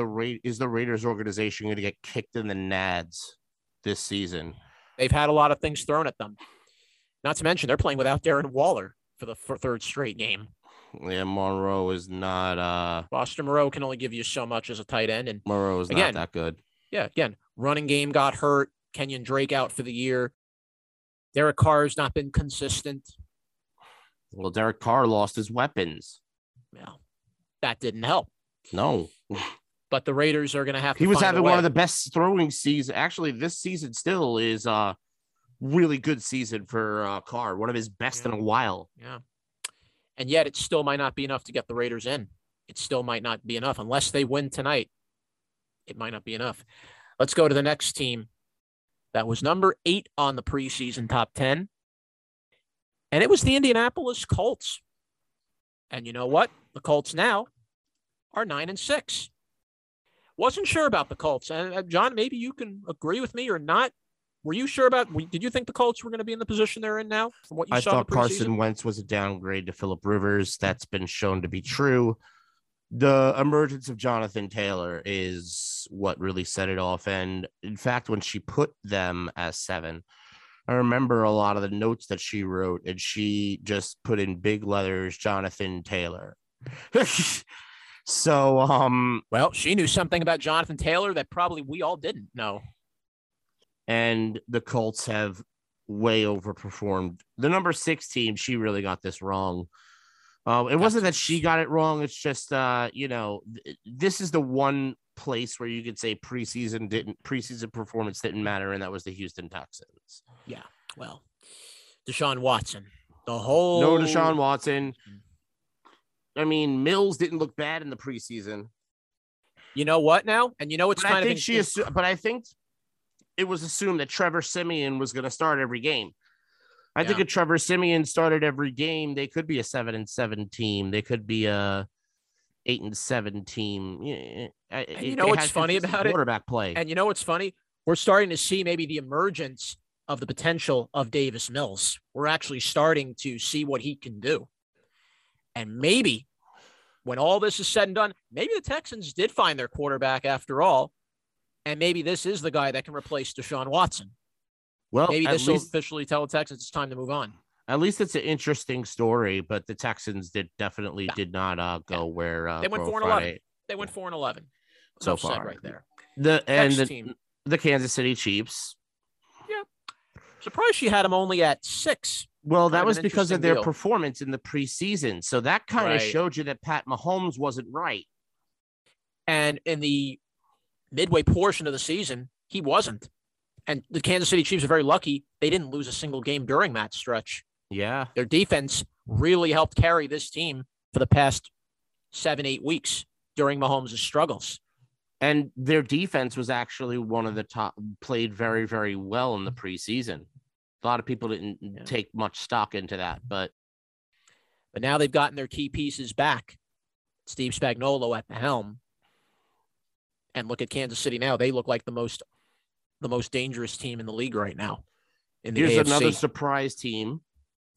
the Raiders organization going to get kicked in the nads this season? They've had a lot of things thrown at them. Not to mention, they're playing without Darren Waller for the third straight game. Yeah, Monroe is not... Foster Moreau can only give you so much as a tight end. And Moreau is not that good. Yeah, again, running game got hurt. Kenyon Drake out for the year. Derek Carr has not been consistent. Well, Derek Carr lost his weapons. Well, that didn't help. No. But the Raiders are going to have to find a way. He was having one of the best throwing seasons. Actually, this season still is... really good season for Carr, one of his best in a while. Yeah. And yet it still might not be enough to get the Raiders in. It still might not be enough unless they win tonight. It might not be enough. Let's go to the next team. That was number 8 on the preseason top 10. And it was the Indianapolis Colts. And you know what? The Colts now are 9-6. Wasn't sure about the Colts. And John, maybe you can agree with me or not. Were you sure about? Did you think the Colts were going to be in the position they're in now? From what you saw, I thought Carson Wentz was a downgrade to Phillip Rivers. That's been shown to be true. The emergence of Jonathan Taylor is what really set it off. And in fact, when she put them as 7, I remember a lot of the notes that she wrote, and she just put in big letters, Jonathan Taylor. So, well, she knew something about Jonathan Taylor that probably we all didn't know. And the Colts have way overperformed. The number 6 team, she really got this wrong. It wasn't that she got it wrong. It's just, this is the one place where you could say preseason performance didn't matter, and that was the Houston Texans. Yeah, well, Deshaun Watson. No Deshaun Watson. I mean, Mills didn't look bad in the preseason. You know what now? And you know it's kind of... It was assumed that Trevor Simeon was going to start every game. I think if Trevor Simeon started every game, they could be a 7-7 team. They could be a 8-7 team. And you know what's funny about it? Quarterback play. And you know what's funny? We're starting to see maybe the emergence of the potential of Davis Mills. We're actually starting to see what he can do. And maybe when all this is said and done, maybe the Texans did find their quarterback after all. And maybe this is the guy that can replace Deshaun Watson. Well, maybe this will officially tell the Texans it's time to move on. At least it's an interesting story, but the Texans did not go where they went 4-11. They went 4-11 so far, right there. The Kansas City Chiefs. Yeah, surprised she had them only at 6. Well, that was because of their performance in the preseason. So that kind of showed you that Pat Mahomes wasn't right. And in the midway portion of the season, he wasn't. And the Kansas City Chiefs are very lucky. They didn't lose a single game during that stretch. Yeah. Their defense really helped carry this team for the past 7-8 weeks during Mahomes' struggles. And their defense was actually one of the top, played very, very well in the preseason. A lot of people didn't take much stock into that, but now they've gotten their key pieces back. Steve Spagnuolo at the helm. And look at Kansas City now. They look like the most dangerous team in the league right now. In the AFC. Another surprise team.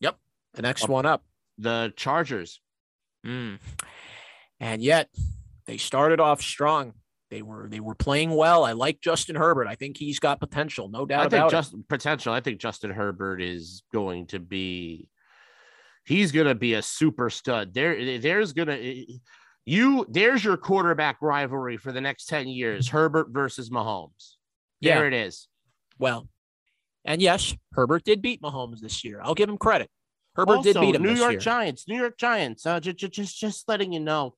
Yep. The next one up. The Chargers. And yet they started off strong. They were playing well. I like Justin Herbert. I think he's got potential, no doubt about it. I think Justin Herbert is going to be – he's going to be a super stud. There's your quarterback rivalry for the next 10 years, Herbert versus Mahomes. There it is. Well, and yes, Herbert did beat Mahomes this year. I'll give him credit. Herbert also did beat him this year. New York Giants. Just letting you know.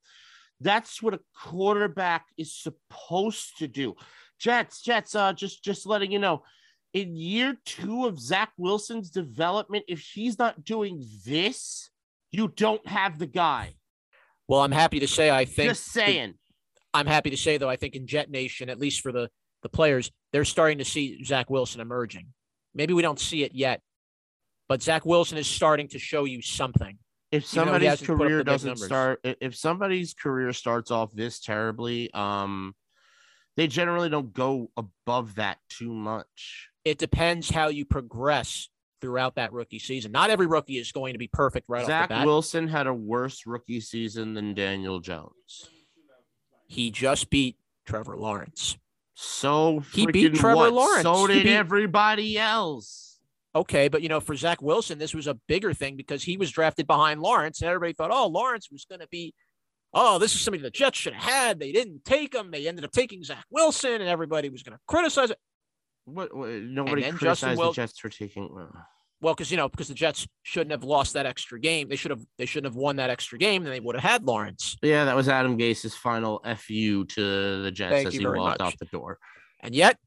That's what a quarterback is supposed to do. Jets. Just letting you know, in year 2 of Zach Wilson's development, if he's not doing this, you don't have the guy. Well, I'm happy to say, though, I think in Jet Nation, at least for the players, they're starting to see Zach Wilson emerging. Maybe we don't see it yet, but Zach Wilson is starting to show you something. If somebody's career starts off this terribly, they generally don't go above that too much. It depends how you progress throughout that rookie season. Not every rookie is going to be perfect right off the bat. Zach Wilson had a worse rookie season than Daniel Jones. He just beat Trevor Lawrence. So did everybody else. Okay, but, for Zach Wilson, this was a bigger thing because he was drafted behind Lawrence, and everybody thought, Lawrence was going to be, this is somebody the Jets should have had. They didn't take him. They ended up taking Zach Wilson, and everybody was going to criticize it. What? Nobody criticized the Jets for taking him. Well, because the Jets shouldn't have lost that extra game. They shouldn't have won that extra game, and they would have had Lawrence. Yeah, that was Adam Gase's final FU to the Jets as he walked off the door. And yet,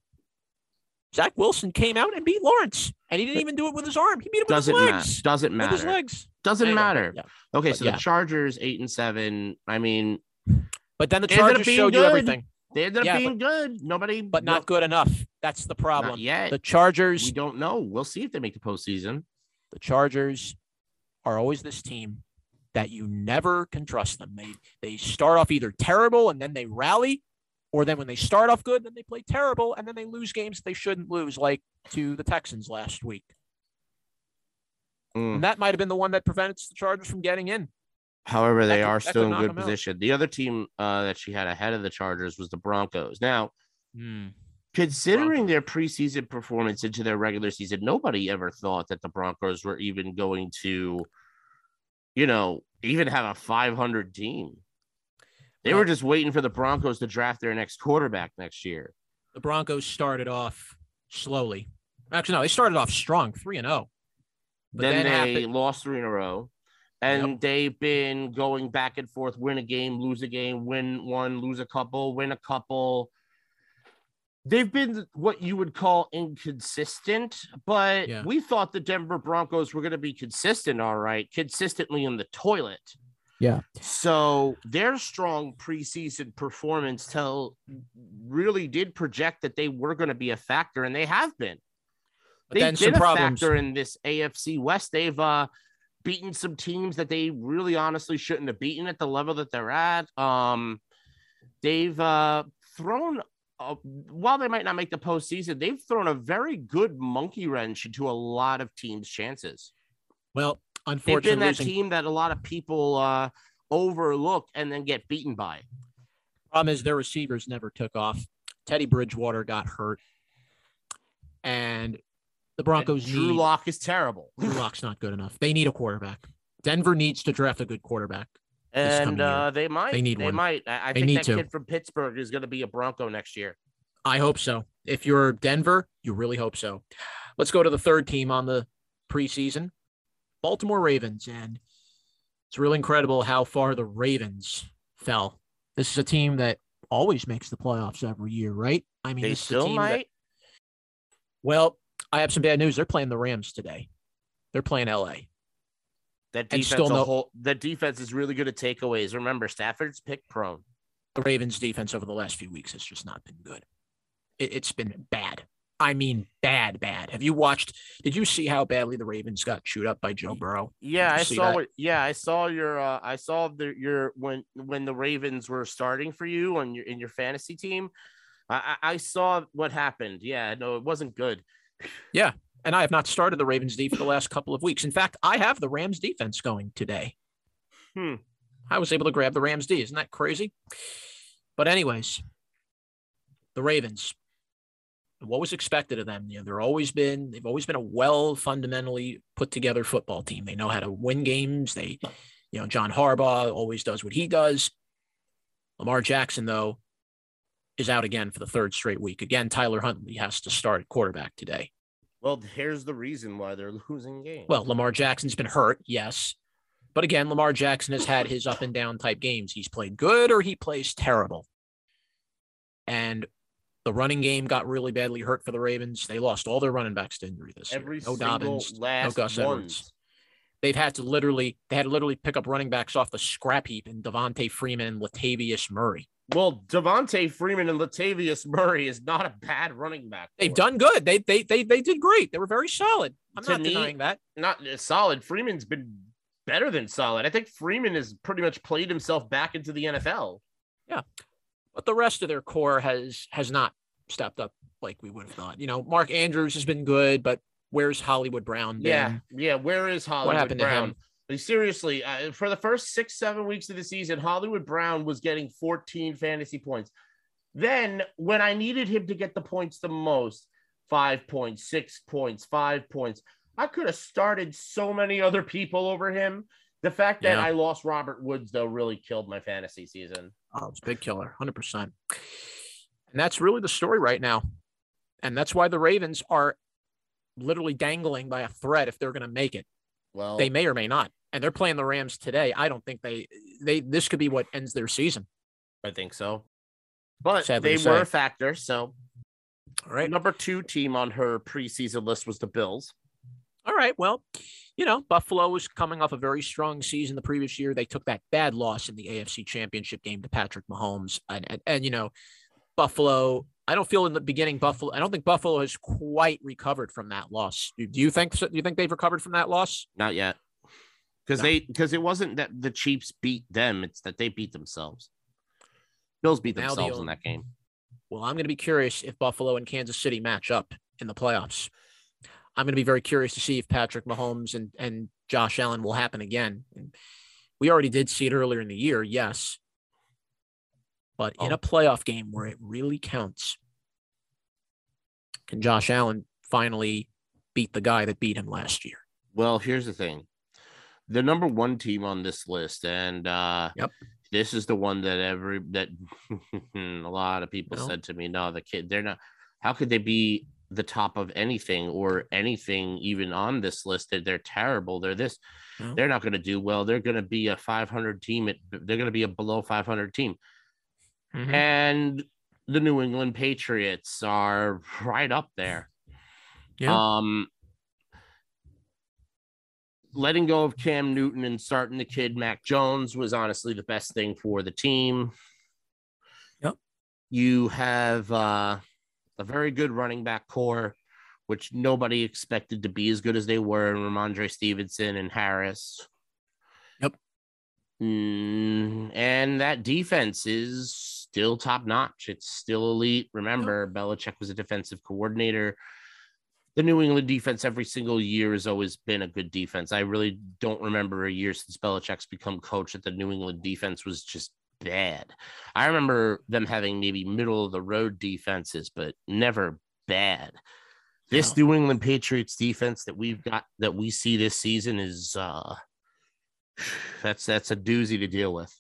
Zach Wilson came out and beat Lawrence, and he didn't even do it with his arm. He beat him with his legs. Doesn't matter. With his legs. Doesn't matter. Yeah. Okay, but the Chargers 8-7. I mean, but then the Chargers showed you everything. They ended up being good. Nobody, but not good enough. That's the problem. Not yet. The Chargers. We don't know. We'll see if they make the postseason. The Chargers are always this team that you never can trust them. They start off either terrible and then they rally. Or then when they start off good, then they play terrible, and then they lose games they shouldn't lose, like to the Texans last week. And that might have been the one that prevents the Chargers from getting in. However, they are still in good position. The other team that she had ahead of the Chargers was the Broncos. Now, considering their preseason performance into their regular season, nobody ever thought that the Broncos were even going to, even have a 500 team. They were just waiting for the Broncos to draft their next quarterback next year. The Broncos started off slowly. Actually, no, they started off strong, 3-0. Then they lost 3 in a row. And they've been going back and forth, win a game, lose a game, win one, lose a couple, win a couple. They've been what you would call inconsistent, but we thought the Denver Broncos were going to be consistent, all right, consistently in the toilet. Yeah. So their strong preseason performance really did project that they were going to be a factor, and they have been. They've been a factor in this AFC West. They've beaten some teams that they really honestly shouldn't have beaten at the level that they're at. They've thrown – while they might not make the postseason, they've thrown a very good monkey wrench into a lot of teams' chances. Well, They've been that team that a lot of people overlook and then get beaten by. Problem is their receivers never took off. Teddy Bridgewater got hurt. And the Broncos need... Drew Lock is terrible. Drew Lock's not good enough. They need a quarterback. Denver needs to draft a good quarterback. And they might. They need one. I think that kid from Pittsburgh is going to be a Bronco next year. I hope so. If you're Denver, you really hope so. Let's go to the third team on the preseason, Baltimore Ravens. And it's really incredible how far the Ravens fell. This is a team that always makes the playoffs every year, right? I mean, they still might. Well, I have some bad news. They're playing the Rams today. They're playing L.A. That defense is really good at takeaways. Remember, Stafford's pick prone. The Ravens' defense over the last few weeks has just not been good. It's been bad. I mean, bad, bad. Have you watched? Did you see how badly the Ravens got chewed up by Joe Burrow? Yeah, I saw it. Yeah, I saw your. I saw your when the Ravens were starting for you on your in your fantasy team. I saw what happened. Yeah, no, it wasn't good. Yeah. And I have not started the Ravens D for the last couple of weeks. In fact, I have the Rams defense going today. I was able to grab the Rams D. Isn't that crazy? But anyways, the Ravens, what was expected of them? You know, they've always been a fundamentally put together football team. They know how to win games. They, you know, John Harbaugh always does what he does. Lamar Jackson, though, is out again for the third straight week. Again, Tyler Huntley has to start quarterback today. Well, here's the reason why they're losing games. Well, Lamar Jackson's been hurt, yes. But again, Lamar Jackson has had his up and down type games. He's played good or he plays terrible. And the running game got really badly hurt for the Ravens. They lost all their running backs to injury this year. No Dobbins, no Gus Edwards. They've had to literally pick up running backs off the scrap heap in Devontae Freeman and Latavius Murray. Well, Devontae Freeman and Latavius Murray is not a bad running back. They've done good. They did great. They were very solid. I'm not denying that. Not solid. Freeman's been better than solid. I think Freeman has pretty much played himself back into the NFL. Yeah. But the rest of their core has not stepped up like we would have thought. You know, Mark Andrews has been good, but where's Hollywood Brown been? Yeah, where is Hollywood Brown? What happened to him? Seriously, for the first 6-7 weeks of the season, Hollywood Brown was getting 14 fantasy points. Then when I needed him to get the points the most, 5 points, 6 points, 5 points, I could have started so many other people over him. The fact that I lost Robert Woods, though, really killed my fantasy season. Oh, it's a big killer, 100%. And that's really the story right now. And that's why the Ravens are literally dangling by a thread if they're going to make it. Well, they may or may not, and they're playing the Rams today. I don't think this could be what ends their season. I think so, but sadly they were a factor. So, all right, number 2 team on her preseason list was the Bills. All right, well, you know, Buffalo was coming off a very strong season the previous year. They took that bad loss in the AFC Championship game to Patrick Mahomes, and you know, Buffalo. I don't feel in the beginning Buffalo. I don't think Buffalo has quite recovered from that loss. Do you think? Do you think they've recovered from that loss? Not yet, because it wasn't that the Chiefs beat them; it's that they beat themselves. Bills beat themselves in that game. Well, I'm going to be curious if Buffalo and Kansas City match up in the playoffs. I'm going to be very curious to see if Patrick Mahomes and Josh Allen will happen again. We already did see it earlier in the year, yes. But in a playoff game where it really counts, can Josh Allen finally beat the guy that beat him last year? Well, here's the thing. The number 1 team on this list, and this is the one that a lot of people said to me, no, they're not. How could they be the top of anything or anything even on this list? They're terrible. They're this. No. They're not going to do well. They're going to be a 500 team. They're going to be a below 500 team. Mm-hmm. And the New England Patriots are right up there. Yeah. Letting go of Cam Newton and starting the kid Mac Jones was honestly the best thing for the team. Yep. You have a very good running back core, which nobody expected to be as good as they were, in Ramondre Stevenson and Harris. And that defense is still top notch. It's still elite. Remember, Belichick was a defensive coordinator. the New England defense every single year has always been a good defense. I really don't remember a year since Belichick's become coach that the New England defense was just bad. I remember them having maybe middle of the road defenses, but never bad. This New England Patriots defense that we've got, that we see this season, is that's a doozy to deal with.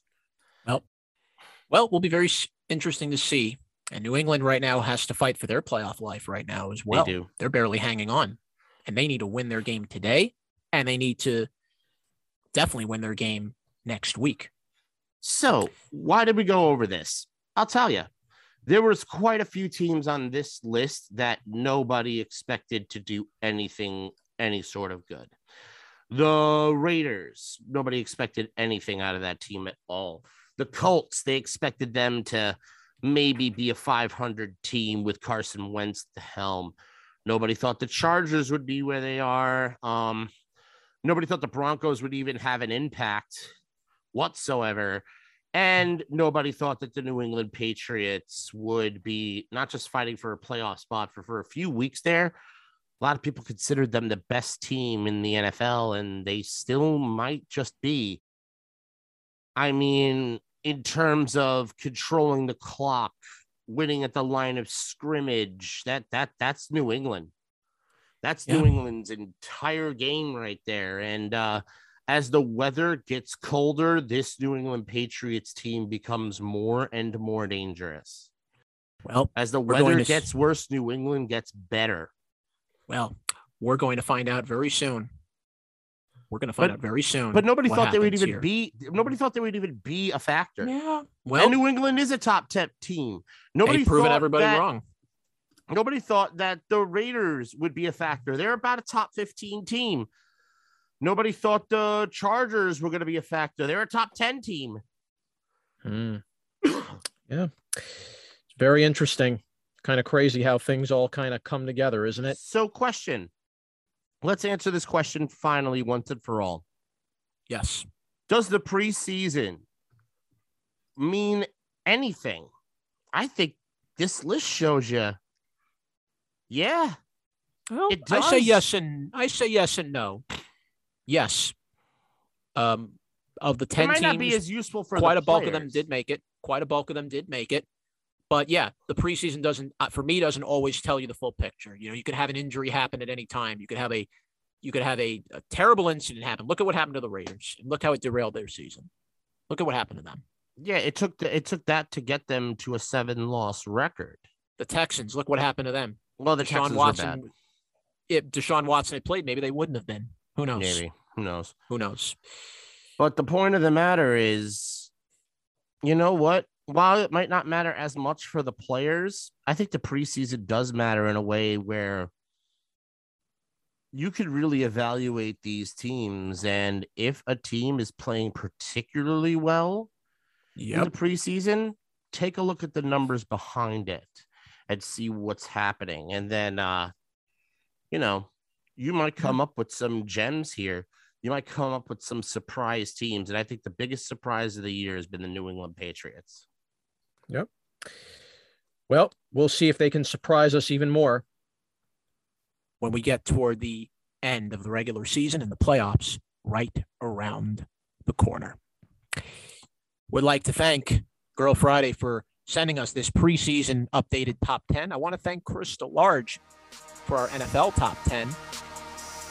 Well, will be very interesting to see. And New England right now has to fight for their playoff life right now as well. They do. They're barely hanging on, and they need to win their game today, and they need to definitely win their game next week. So why did we go over this? I'll tell you. There was quite a few teams on this list that nobody expected to do anything, any sort of good. The Raiders, nobody expected anything out of that team at all. The Colts, they expected them to maybe be a 500 team with Carson Wentz at the helm. Nobody thought the Chargers would be where they are. Nobody thought the Broncos would even have an impact whatsoever. And nobody thought that the New England Patriots would be not just fighting for a playoff spot for a few weeks there. A lot of people considered them the best team in the NFL, and they still might just be. I mean, in terms of controlling the clock, winning at the line of scrimmage, that's New England. That's New England's entire game right there. And, as the weather gets colder, this New England Patriots team becomes more and more dangerous. Well, as the weather gets worse, New England gets better. Well, we're going to find out very soon. But nobody thought they would even be a factor. Yeah. Well, and New England is a top 10 team. They've proven everybody wrong. Nobody thought that the Raiders would be a factor. They're about a top 15 team. Nobody thought the Chargers were going to be a factor. They're a top 10 team. Yeah. It's very interesting. Kind of crazy how things all kind of come together, isn't it? So question. Let's answer this question finally once and for all. Yes. Does the preseason mean anything? I think this list shows you. Yeah. Well, it does. I say yes and no. Yes. Of the 10 teams, not be as useful for quite a bulk of them did make it. But yeah, the preseason doesn't always tell you the full picture. You know, you could have an injury happen at any time. You could have a terrible incident happen. Look at what happened to the Raiders. Look how it derailed their season. Look at what happened to them. Yeah, it took that to get them to a 7-loss record. The Texans, look what happened to them. Well, the Texans were bad. If Deshaun Watson had played, maybe they wouldn't have been. Who knows? Maybe. Who knows? But the point of the matter is, you know what? While it might not matter as much for the players, I think the preseason does matter in a way where you could really evaluate these teams. And if a team is playing particularly well in the preseason, take a look at the numbers behind it and see what's happening. And then, you might come up with some gems here. You might come up with some surprise teams. And I think the biggest surprise of the year has been the New England Patriots. Yep. Well, we'll see if they can surprise us even more when we get toward the end of the regular season and the playoffs right around the corner. Would like to thank Girl Friday for sending us this preseason updated top 10. I want to thank Chris DeLarge for our NFL top 10.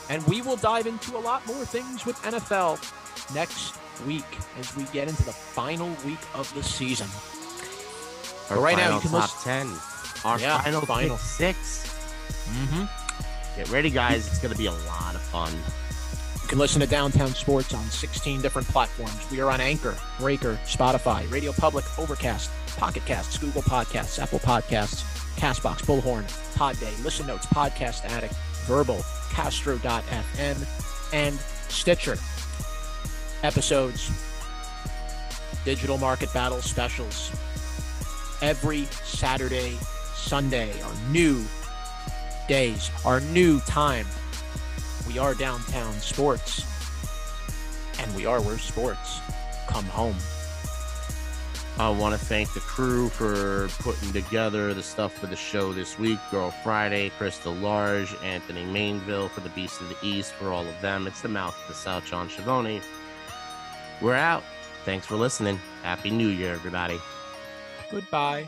And we will dive into a lot more things with NFL next week as we get into the final week of the season. Our right final now, you can top listen. 10. Our final 6. Mm-hmm. Get ready, guys. It's going to be a lot of fun. You can listen to Downtown Sports on 16 different platforms. We are on Anchor, Breaker, Spotify, Radio Public, Overcast, Pocket Casts, Google Podcasts, Apple Podcasts, Castbox, Bullhorn, Podday, Listen Notes, Podcast Addict, Verbal, Castro.fm, and Stitcher. Episodes, digital market battle specials, every Saturday, Sunday, our new days, our new time. We are Downtown Sports, and we are where sports come home. I want to thank the crew for putting together the stuff for the show this week. Girl Friday, Chris DeLarge, Anthony Mainville for the Beast of the East, for all of them. It's the Mouth of the South, John Schiavone. We're out. Thanks for listening. Happy New Year, everybody. Goodbye.